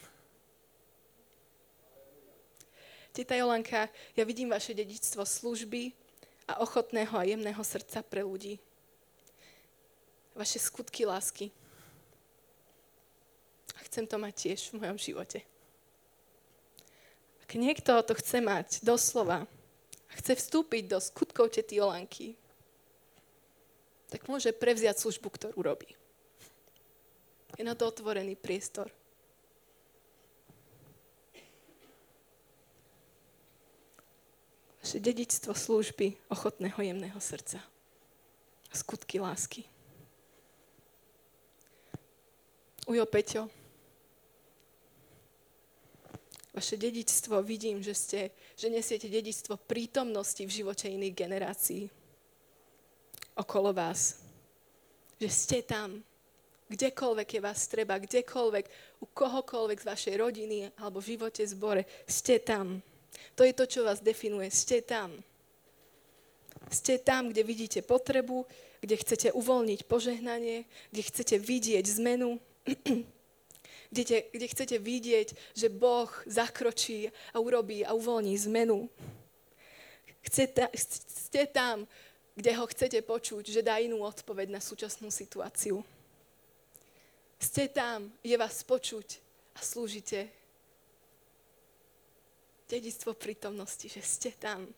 Teta Jolanka, ja vidím vaše dedičstvo služby a ochotného a jemného srdca pre ľudí. Vaše skutky lásky. A chcem to mať tiež v mojom živote. Ak niekto to chce mať doslova a chce vstúpiť do skutkov tety Jolanky, tak môže prevziať službu, ktorú robí. Je na to otvorený priestor. Vaše dedičstvo služby ochotného jemného srdca. Skutky lásky. Ujo Peťo, vaše dedičstvo, vidím, že nesiete dedičstvo prítomnosti v živote iných generácií okolo vás. Že ste tam, kdekoľvek je vás treba, kdekoľvek, u kohokoľvek z vašej rodiny alebo v živote zbore, ste tam. To je to, čo vás definuje. Ste tam. Ste tam, kde vidíte potrebu, kde chcete uvoľniť požehnanie, kde chcete vidieť zmenu, kde chcete vidieť, že Boh zakročí a urobí a uvoľní zmenu. Ste tam, kde ho chcete počuť, že dá inú odpoveď na súčasnú situáciu. Ste tam, je vás počuť a slúžite. Dedičstvo prítomnosti, že ste tam.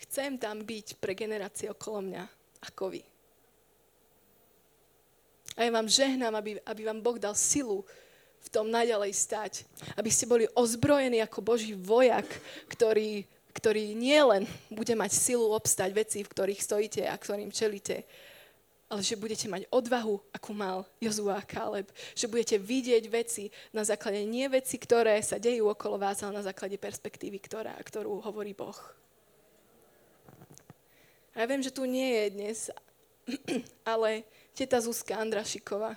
Chcem tam byť pre generácie okolo mňa, ako vy. A ja vám žehnám, aby vám Boh dal silu v tom naďalej stať. Aby ste boli ozbrojení ako Boží vojak, ktorý nielen bude mať silu obstať veci, v ktorých stojíte a ktorým čelíte, ale že budete mať odvahu, akú mal Jozue a Káleb. Že budete vidieť veci na základe nie veci, ktoré sa dejú okolo vás, ale na základe perspektívy, ktorú hovorí Boh. A ja viem, že tu nie je dnes, ale teta Zuzka Andrašiková.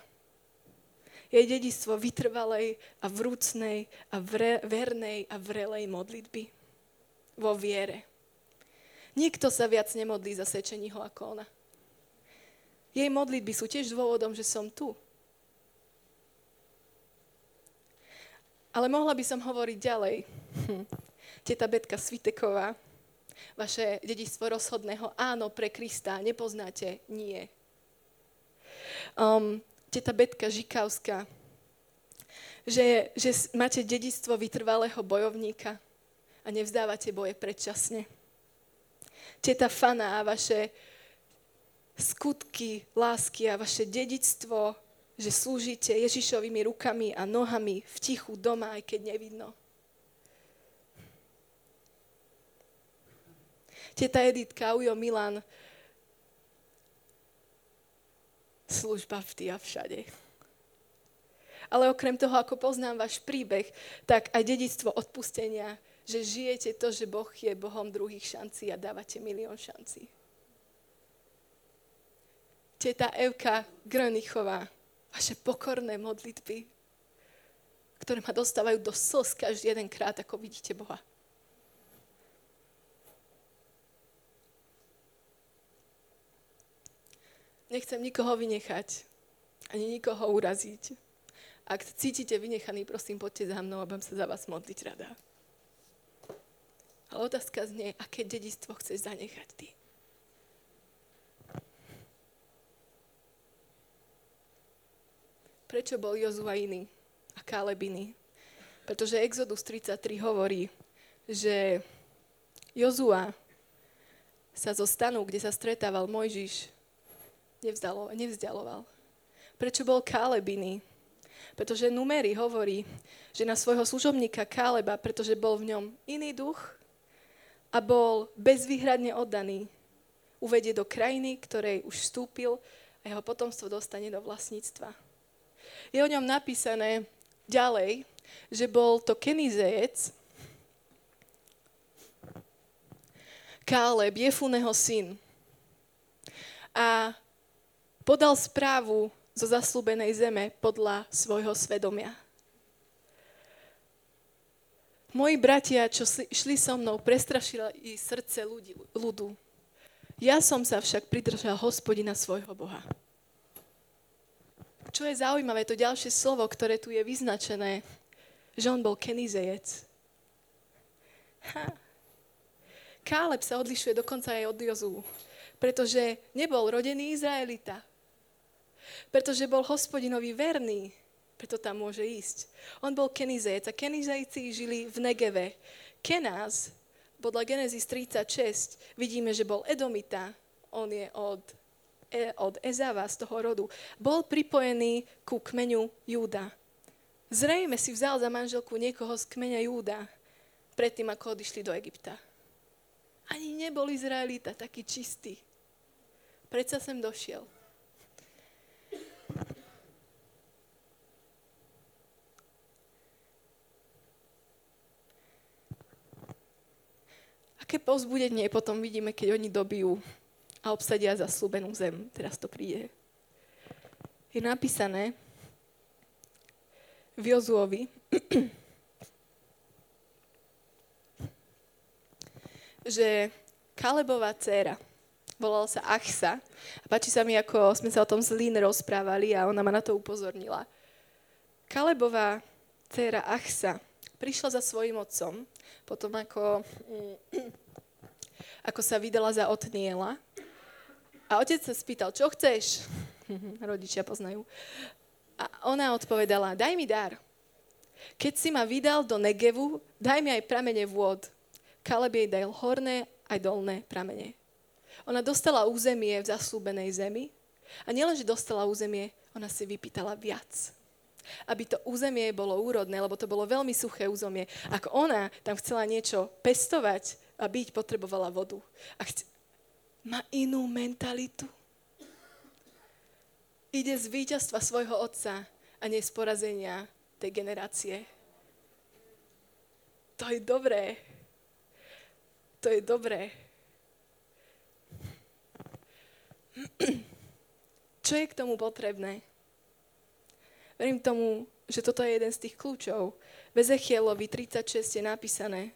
Jej dedičstvo vytrvalej a vrúcnej a vernej a vrelej modlitby vo viere. Nikto sa viac nemodlí za Sečeního ako ona. Jej modlitby sú tiež dôvodom, že som tu. Ale mohla by som hovoriť ďalej. Teta Betka Sviteková, vaše dedičstvo rozhodného áno pre Krista, nepoznáte, nie. Teta Betka Žikavská, že máte dedičstvo vytrvalého bojovníka a nevzdávate boje predčasne. Teta Fana a vaše skutky lásky a vaše dedičstvo, že slúžite Ježišovými rukami a nohami v tichu doma, aj keď nevidno. Teta Editka, ujo Milan, služba vždy a všade. Ale okrem toho, ako poznám váš príbeh, tak aj dedičstvo odpustenia, že žijete to, že Boh je Bohom druhých šancí a dávate milión šancí. Teta Evka Grönichová, vaše pokorné modlitby, ktoré ma dostávajú do slz každý jeden krát, ako vidíte Boha. Nechcem nikoho vynechať, ani nikoho uraziť. Ak cítite vynechaný, prosím, poďte za mnou a budem sa za vás modliť rada. Ale otázka znie, aké dedičstvo chceš zanechať ty? Prečo bol Jozue iný a Káleb iný? Pretože Exodus 33 hovorí, že Jozue sa zo stanu, kde sa stretával Mojžiš, nevzdialoval. Prečo bol Káleb iný? Pretože Númeri hovorí, že na svojho služobníka Káleba, pretože bol v ňom iný duch a bol bezvýhradne oddaný, uvedie do krajiny, ktorej už vstúpil, a jeho potomstvo dostane do vlastníctva. Je o ňom napísané ďalej, že bol to Kenizejec, Káleb, Jefuného syn. A podal správu zo zasľúbenej zeme podľa svojho svedomia. Moji bratia, čo šli so mnou, prestrašila i srdce ľudu. Ja som sa však pridržal Hospodina svojho Boha. Čo je zaujímavé, to ďalšie slovo, ktoré tu je vyznačené, že on bol Kenizejec. Káleb sa odlišuje dokonca aj od Jozuu, pretože nebol rodený Izraelita, pretože bol Hospodinovi verný, preto tam môže ísť. On bol Kenizejec a Kenizejci žili v Negeve. Kenaz, podľa Genesis 36, vidíme, že bol Edomita, on je od Ezava z toho rodu, bol pripojený ku kmeňu Júda. Zrejme si vzal za manželku niekoho z kmeňa Júda, predtým ako odišli do Egypta. Ani nebol Izraelita taký čistý. Predsa sem došiel. Aké povzbudenie potom vidíme, keď oni dobijú a obsadia zasľúbenú zem. Teraz to príde. Je napísané v Jozuovi, že Kalebová dcéra, volala sa Achsa, a páči sa mi, ako sme sa o tom z Lín rozprávali a ona ma na to upozornila. Kalebová dcéra Achsa prišla za svojím otcom, potom ako sa vydala za Otniela, a otec sa spýtal, čo chceš? Rodičia poznajú. A ona odpovedala, daj mi dar. Keď si ma vydal do Negevu, daj mi aj pramene vôd. Kaleb jej dal horné aj dolné pramene. Ona dostala územie v zasľúbenej zemi a nielenže dostala územie, ona si vypýtala viac. Aby to územie bolo úrodné, lebo to bolo veľmi suché územie. Ak ona tam chcela niečo pestovať a byť, potrebovala vodu. A má inú mentalitu. Ide z víťazstva svojho otca a nie z porazenia tej generácie. To je dobré. To je dobré. Čo je k tomu potrebné? Verím tomu, že toto je jeden z tých kľúčov. V Ezechielovi 36 je napísané,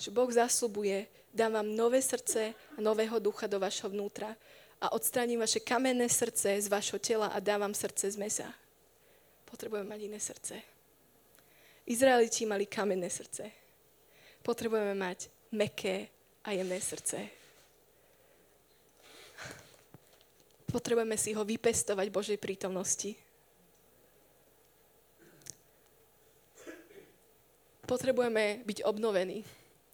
že Boh zasľubuje, dám vám nové srdce a nového ducha do vašho vnútra a odstránim vaše kamenné srdce z vašho tela a dávam srdce z mäsa. Potrebujeme mať iné srdce. Izraeliti mali kamenné srdce. Potrebujeme mať mäkké a jemné srdce. Potrebujeme si ho vypestovať v Božej prítomnosti. Potrebujeme byť obnovení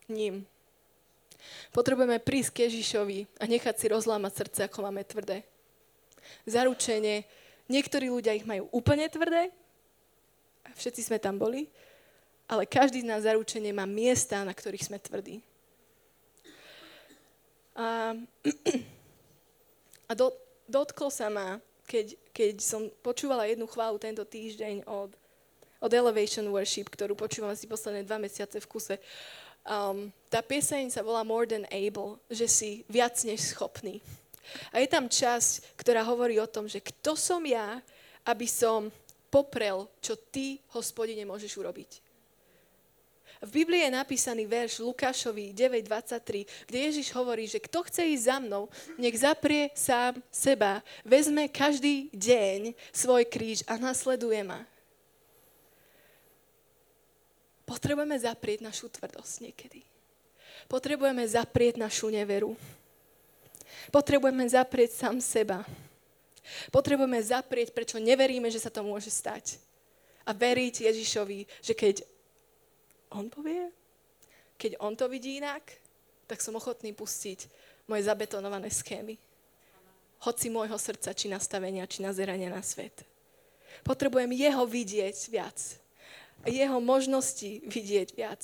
ním. Potrebujeme prísť k Ježišovi a nechať si rozlámať srdce, ako máme tvrdé. Zaručenie. Niektorí ľudia ich majú úplne tvrdé, a všetci sme tam boli, ale každý z nás zaručenie má miesta, na ktorých sme tvrdí. A dotklo sa ma, keď som počúvala jednu chválu tento týždeň od Elevation Worship, ktorú počúvam asi posledné 2 mesiace v kuse. Tá pieseň sa volá More Than Able, že si viac než schopný. A je tam časť, ktorá hovorí o tom, že kto som ja, aby som poprel, čo ty, Hospodine, môžeš urobiť. V Biblii je napísaný verš Lukášovi 9.23, kde Ježiš hovorí, že kto chce ísť za mnou, nech zaprie sám seba, vezme každý deň svoj kríž a nasleduje ma. Potrebujeme zaprieť našu tvrdosť niekedy. Potrebujeme zaprieť našu neveru. Potrebujeme zaprieť sám seba. Potrebujeme zaprieť, prečo neveríme, že sa to môže stať. A veriť Ježišovi, že keď on povie? Keď on to vidí inak, tak som ochotný pustiť moje zabetonované schémy. Hoci môjho srdca, či nastavenia, či nazerania na svet. Potrebujem jeho vidieť viac. Jeho možnosti vidieť viac.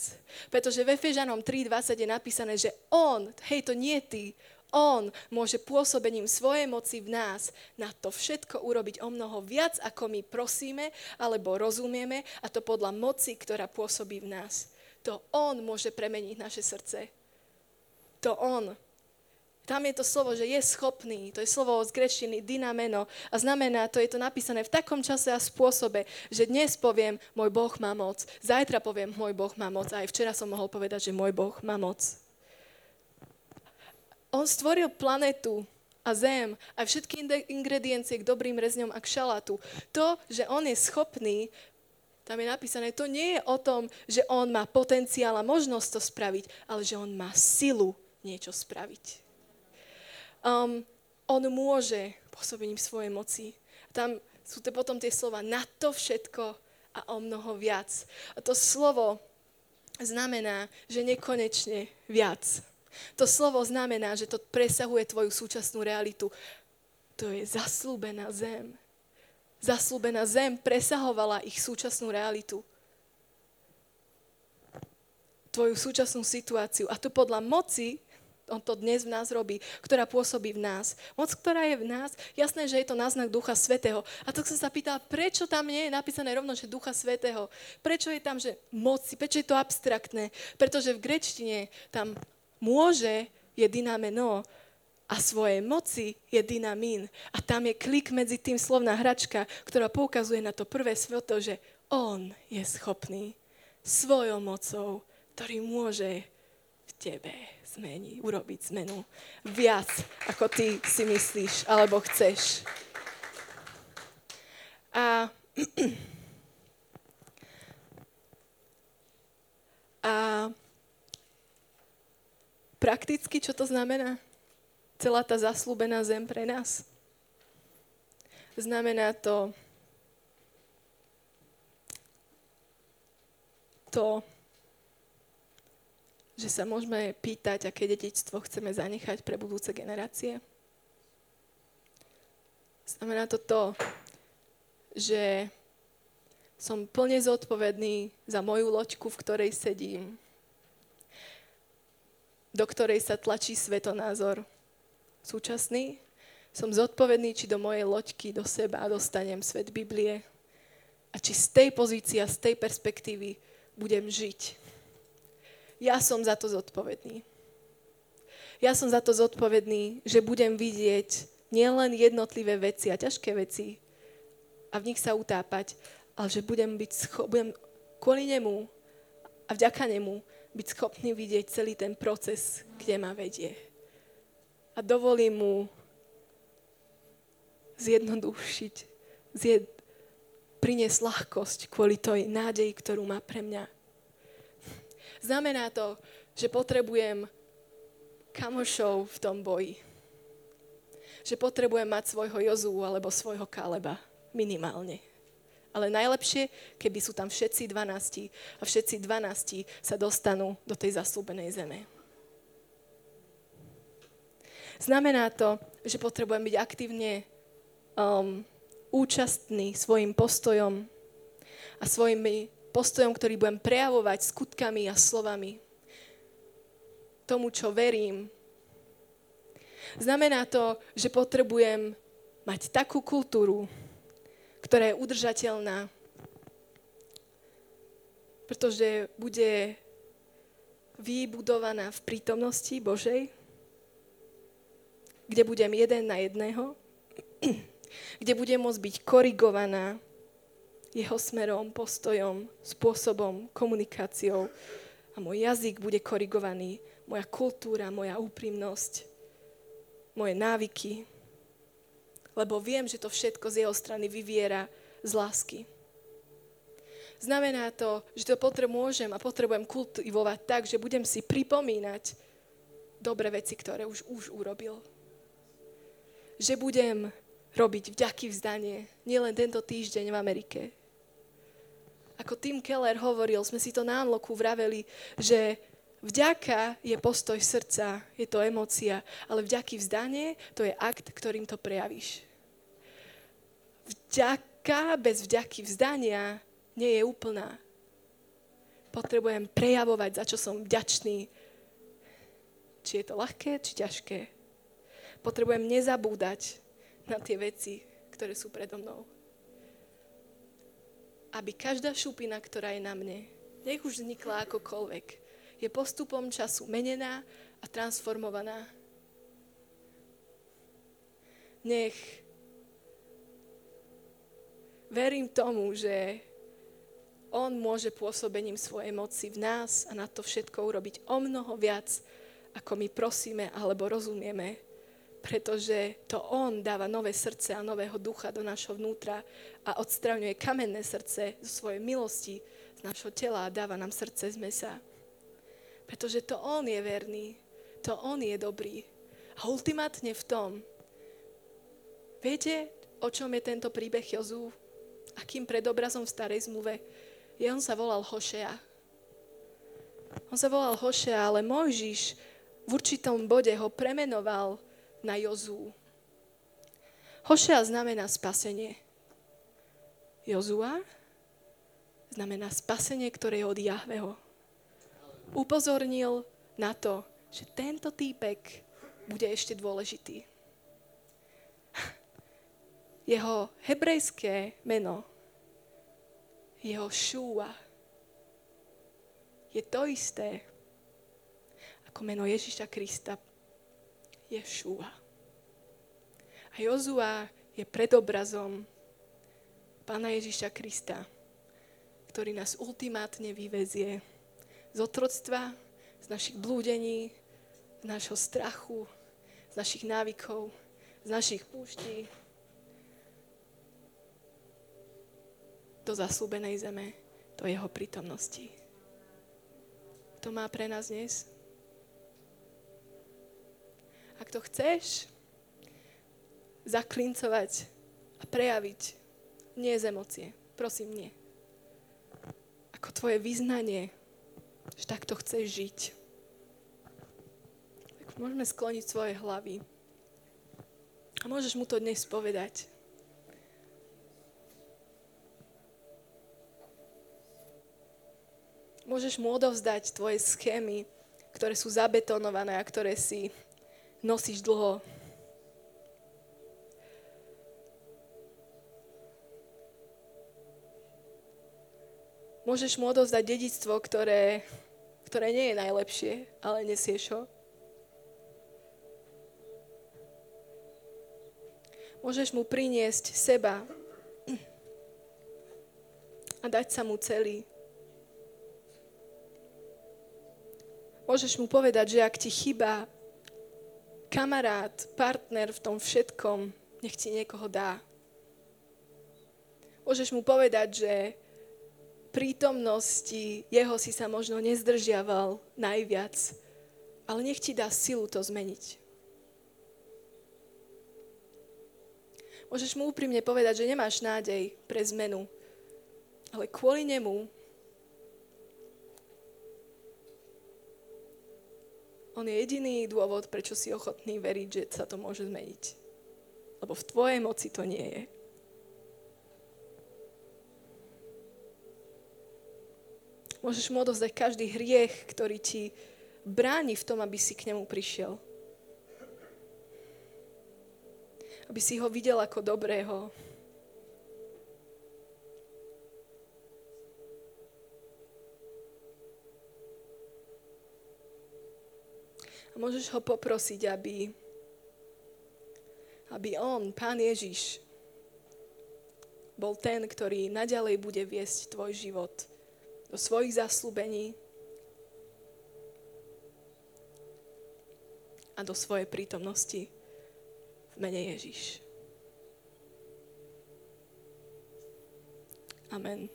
Pretože ve Fežanom 3.20 je napísané, že on, hej, to nie ty, On môže pôsobením svojej moci v nás na to všetko urobiť o mnoho viac, ako my prosíme alebo rozumieme, a to podľa moci, ktorá pôsobí v nás. To On môže premeniť naše srdce. To On. Tam je to slovo, že je schopný. To je slovo z gréčtiny dynameno a znamená, to je to napísané v takom čase a spôsobe, že dnes poviem, môj Boh má moc. Zajtra poviem, môj Boh má moc. A aj včera som mohol povedať, že môj Boh má moc. On stvoril planetu a zem a všetky ingrediencie k dobrým rezňom a k šalátu. To, že On je schopný, tam je napísané, to nie je o tom, že On má potenciál a možnosť to spraviť, ale že On má silu niečo spraviť. On môže pôsobením svojej moci. Tam sú to potom tie slova na to všetko a o mnoho viac. A to slovo znamená, že nekonečne viac. To slovo znamená, že to presahuje tvoju súčasnú realitu. To je zasľúbená zem. Zasľúbená zem presahovala ich súčasnú realitu. Tvoju súčasnú situáciu. A tu podľa moci On to dnes v nás robí, ktorá pôsobí v nás. Moc, ktorá je v nás, jasné, že je to náznak Ducha Svätého. A tak som sa pýtala, prečo tam nie je napísané rovno, že Ducha Svätého? Prečo je tam, že moci? Prečo je to abstraktné? Pretože v gréčtine tam môže je dynameno a svojej moci je dynamín. A tam je klik medzi tým slovná hračka, ktorá poukazuje na to prvé sveto, že On je schopný svojou mocou, ktorý môže v tebe zmeniť, urobiť zmenu viac, ako ty si myslíš alebo chceš. A prakticky, čo to znamená? Celá tá zasľúbená zem pre nás. Znamená to, že sa môžeme pýtať, aké dedičstvo chceme zanechať pre budúce generácie. Znamená to, že som plne zodpovedný za moju loďku, v ktorej sedím, do ktorej sa tlačí svetonázor súčasný. Som zodpovedný, či do mojej loďky, do seba dostanem svet Biblie a či z tej pozície, z tej perspektívy budem žiť. Ja som za to zodpovedný. Ja som za to zodpovedný, že budem vidieť nielen jednotlivé veci a ťažké veci a v nich sa utápať, ale že budem kvôli nemu a vďaka nemu byť schopný vidieť celý ten proces, kde ma vedie. A dovolím mu zjednodušiť, priniesť ľahkosť kvôli tej nádeji, ktorú má pre mňa. Znamená to, že potrebujem kamošov v tom boji. Že potrebujem mať svojho Jozuu alebo svojho Kaleba. Minimálne. Ale najlepšie, keby sú tam všetci 12 a všetci 12 sa dostanú do tej zasľúbenej zeme. Znamená to, že potrebujem byť aktívne účastný svojim postojom a svojimi postojom, ktorý budem prejavovať skutkami a slovami tomu, čo verím. Znamená to, že potrebujem mať takú kultúru, ktorá je udržateľná, pretože bude vybudovaná v prítomnosti Božej, kde budem jeden na jedného, kde budem môcť byť korigovaná Jeho smerom, postojom, spôsobom, komunikáciou. A môj jazyk bude korigovaný, moja kultúra, moja úprimnosť, moje návyky. Lebo viem, že to všetko z jeho strany vyviera z lásky. Znamená to, že to môžem a potrebujem kultivovať tak, že budem si pripomínať dobré veci, ktoré už urobil. Že budem robiť vďaky vzdanie, nielen tento týždeň v Amerike. Ako Tim Keller hovoril, sme si to na Unlocku vraveli, že vďaka je postoj srdca, je to emócia, ale vďaky vzdanie to je akt, ktorým to prejavíš. Vďaka bez vďaky vzdania nie je úplná. Potrebujem prejavovať, za čo som vďačný. Či je to ľahké, či ťažké. potrebujem nezabúdať na tie veci, ktoré sú predo mnou. Aby každá šupina, ktorá je na mne, nech už vznikla akokoľvek, je postupom času menená a transformovaná. Nech verím tomu, že on môže pôsobením svojej moci v nás a na to všetko urobiť o mnoho viac, ako my prosíme alebo rozumieme, pretože to on dáva nové srdce a nového ducha do našho vnútra a odstraňuje kamenné srdce zo svojej milosti z našho tela a dáva nám srdce z mesa. Pretože to on je verný, to on je dobrý. A ultimátne v tom, viete, o čom je tento príbeh Jozue? Akým predobrazom v starej zmluve je, on sa volal Hošea. On sa volal Hošea, ale Mojžiš v určitom bode ho premenoval na Jozue. Hošea znamená spasenie. Jozua znamená spasenie, ktoré je od Jahveho. Upozornil na to, že tento týpek bude ešte dôležitý. Jeho hebrejské meno, jeho Šúa, je to isté ako meno Ježiša Krista, je Šúa. A Jozua je predobrazom Pána Ježiša Krista, ktorý nás ultimátne vyvezie z otroctva, z našich blúdení, z nášho strachu, z našich návykov, z našich púští, do zasľúbenej zeme, do jeho prítomnosti. To má pre nás dnes. Ak to chceš zaklincovať a prejaviť, nie z emócie, prosím, nie. Ako tvoje vyznanie, že takto chceš žiť. Tak môžeme skloniť svoje hlavy. A môžeš mu to dnes povedať. Môžeš mu odovzdať tvoje schémy, ktoré sú zabetonované a ktoré si nosíš dlho. Môžeš mu odovzdať dedičstvo, ktoré nie je najlepšie, ale nesieš ho. Môžeš mu priniesť seba a dať sa mu celý. Môžeš mu povedať, že ak ti chýba kamarát, partner v tom všetkom, nech ti niekoho dá. Môžeš mu povedať, že prítomnosti jeho si sa možno nezdržiaval najviac, ale nech ti dá silu to zmeniť. Môžeš mu úprimne povedať, že nemáš nádej pre zmenu, ale kvôli nemu on je jediný dôvod, prečo si ochotný veriť, že sa to môže zmeniť. Lebo v tvojej moci to nie je. Môžeš mu odovzdať každý hriech, ktorý ti bráni v tom, aby si k nemu prišiel. Aby si ho videl ako dobrého. Môžeš ho poprosiť, aby on, Pán Ježiš, bol ten, ktorý naďalej bude viesť tvoj život do svojich zasľúbení a do svojej prítomnosti v mene Ježiš. Amen.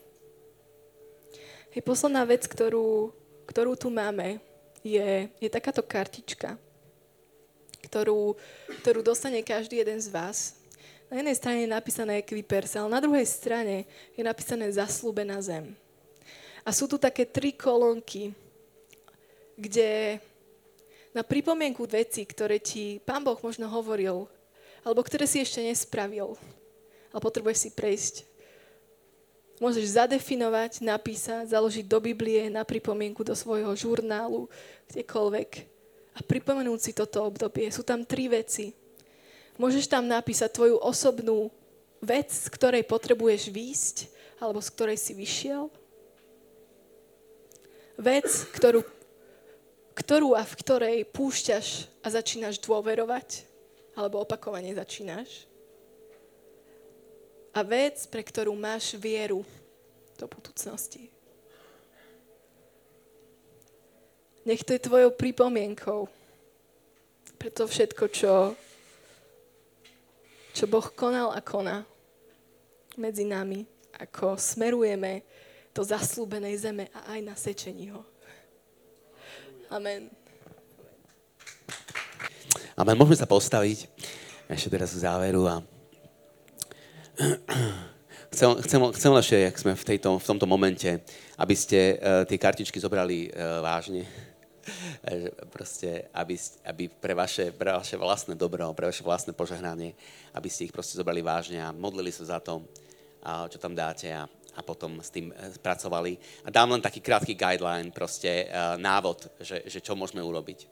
Je posledná vec, ktorú tu máme, je takáto kartička, ktorú dostane každý jeden z vás. Na jednej strane je napísané Equippers, ale na druhej strane je napísané Zasľúbená zem. A sú tu také tri kolónky, kde na pripomienku veci, ktoré ti Pán Boh možno hovoril, alebo ktoré si ešte nespravil, ale potrebuješ si prejsť. Môžeš zadefinovať, napísať, založiť do Biblie, na pripomienku do svojho žurnálu, kdekoľvek. A pripomenúť si toto obdobie. Sú tam tri veci. Môžeš tam napísať tvoju osobnú vec, z ktorej potrebuješ výjsť, alebo z ktorej si vyšiel. Vec, ktorú a v ktorej púšťaš a začínaš dôverovať, alebo opakovane začínaš. A vec, pre ktorú máš vieru do budúcnosti. Nech to je tvojou pripomienkou pre to všetko, čo Boh konal a koná medzi nami, ako smerujeme do zasľúbenej zeme a aj na sečení ho. Amen. Amen. Môžeme sa postaviť ešte teraz v záveru a chcem ešte, jak sme v tomto momente, aby ste tie kartičky zobrali vážne. Proste, aby pre vaše vlastné dobro, pre vaše vlastné požehnanie, aby ste ich proste zobrali vážne a modlili sa za to, čo tam dáte a potom s tým pracovali. A dám len taký krátky guideline, proste návod, že čo môžeme urobiť.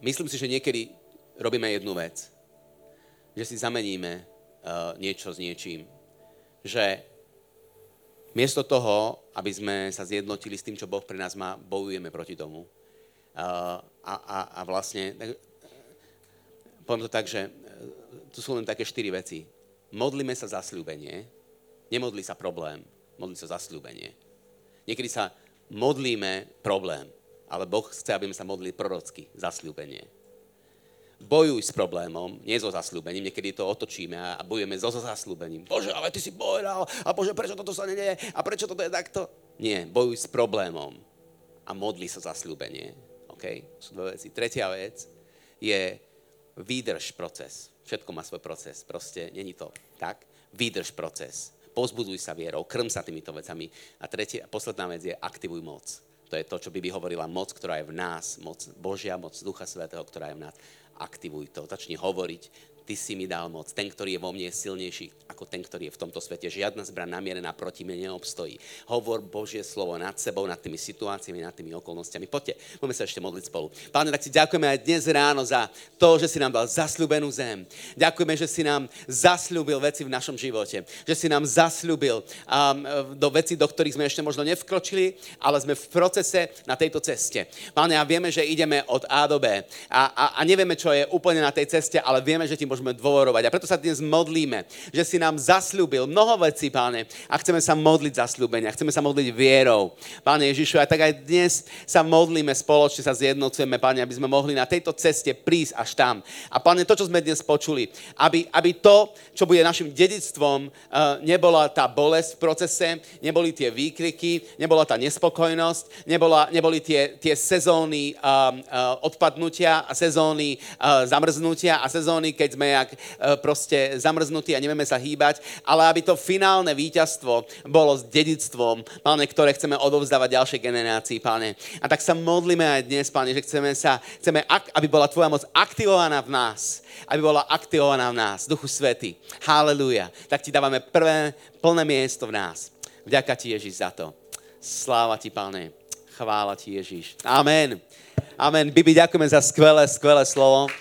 Myslím si, že niekedy robíme jednu vec, že si zameníme niečo s niečím. Že miesto toho, aby sme sa zjednotili s tým, čo Boh pre nás má, bojujeme proti tomu. A vlastne, tak, poviem to tak, že tu sú len také 4 veci. Modlíme sa za zasľúbenie. Nemodlí sa problém, modlí sa zasľúbenie. Niekedy sa modlíme problém, ale Boh chce, aby sme sa modlili prorocky, zasľúbenie. Bojuj s problémom, nie so zasľúbením, niekedy to otočíme a bojujeme so zasľúbením. Bože, ale ty si povedal, a Bože, prečo toto sa nedieje, a prečo toto je takto? Nie, bojuj s problémom a modlí sa zasľúbenie. Okay? Sú 2 veci. Tretia vec je výdrž proces. Všetko má svoj proces, proste není to tak. Výdrž proces. Pozbuduj sa vierou, krm sa týmito vecami. A tretia, posledná vec je aktivuj moc. To je to, čo Biblia hovorila, moc, ktorá je v nás, moc Božia, moc Ducha Svätého, ktorá je v nás. Aktivuj to, začni hovoriť. Ty si mi dal moc. Ten, ktorý je vo mne, je silnejší ako ten, ktorý je v tomto svete. Žiadna zbraň namierená proti mne neobstojí. Hovor Božie slovo nad sebou, nad tými situáciami, nad tými okolnostiami. Poďte, budeme sa ešte modliť spolu. Páne, tak ti ďakujeme aj dnes ráno za to, že si nám dal zasľúbenú zem. Ďakujeme, že si nám zasľúbil veci v našom živote. Že si nám zasľúbil do veci, do ktorých sme ešte možno nevkročili, ale sme v procese na tejto ceste. Páne, a vieme, že ideme od A do B. A nevieme, čo je úplne na tej ceste, ale vieme, že môžeme dôverovať. A preto sa dnes modlíme, že si nám zasľúbil mnoho vecí, Páne, a chceme sa modliť zasľúbenia, chceme sa modliť vierou. Páne Ježišu, a tak aj dnes sa modlíme spoločne, sa zjednocujeme, Páne, aby sme mohli na tejto ceste prísť až tam. A Páne, to, čo sme dnes počuli, aby to, čo bude našim dedictvom, nebola tá bolesť v procese, neboli tie výkriky, nebola tá nespokojnosť, neboli tie sezóny odpadnutia a sezóny zamrznutia a sezóny, keď sme jak proste zamrznutí a nevieme sa hýbať, ale aby to finálne víťazstvo bolo s dedictvom, Páne, ktoré chceme odovzdávať ďalšej generácii, Páne. A tak sa modlíme aj dnes, Páne, že chceme, aby bola Tvoja moc aktivovaná v nás. Aby bola aktivovaná v nás, Duchu Svätý. Halelúja. Tak Ti dávame prvé plné miesto v nás. Vďaka Ti, Ježiš, za to. Sláva Ti, Páne. Chvála Ti, Ježiš. Amen. Amen. Bibi, ďakujeme za skvelé slovo.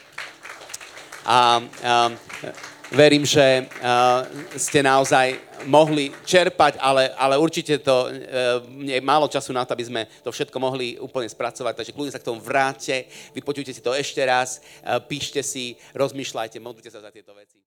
A verím, že ste naozaj mohli čerpať, ale určite to je málo času na to, aby sme to všetko mohli úplne spracovať, takže kľudne sa k tomu vráťte, vypočujte si to ešte raz, píšte si, rozmýšľajte, modlite sa za tieto veci.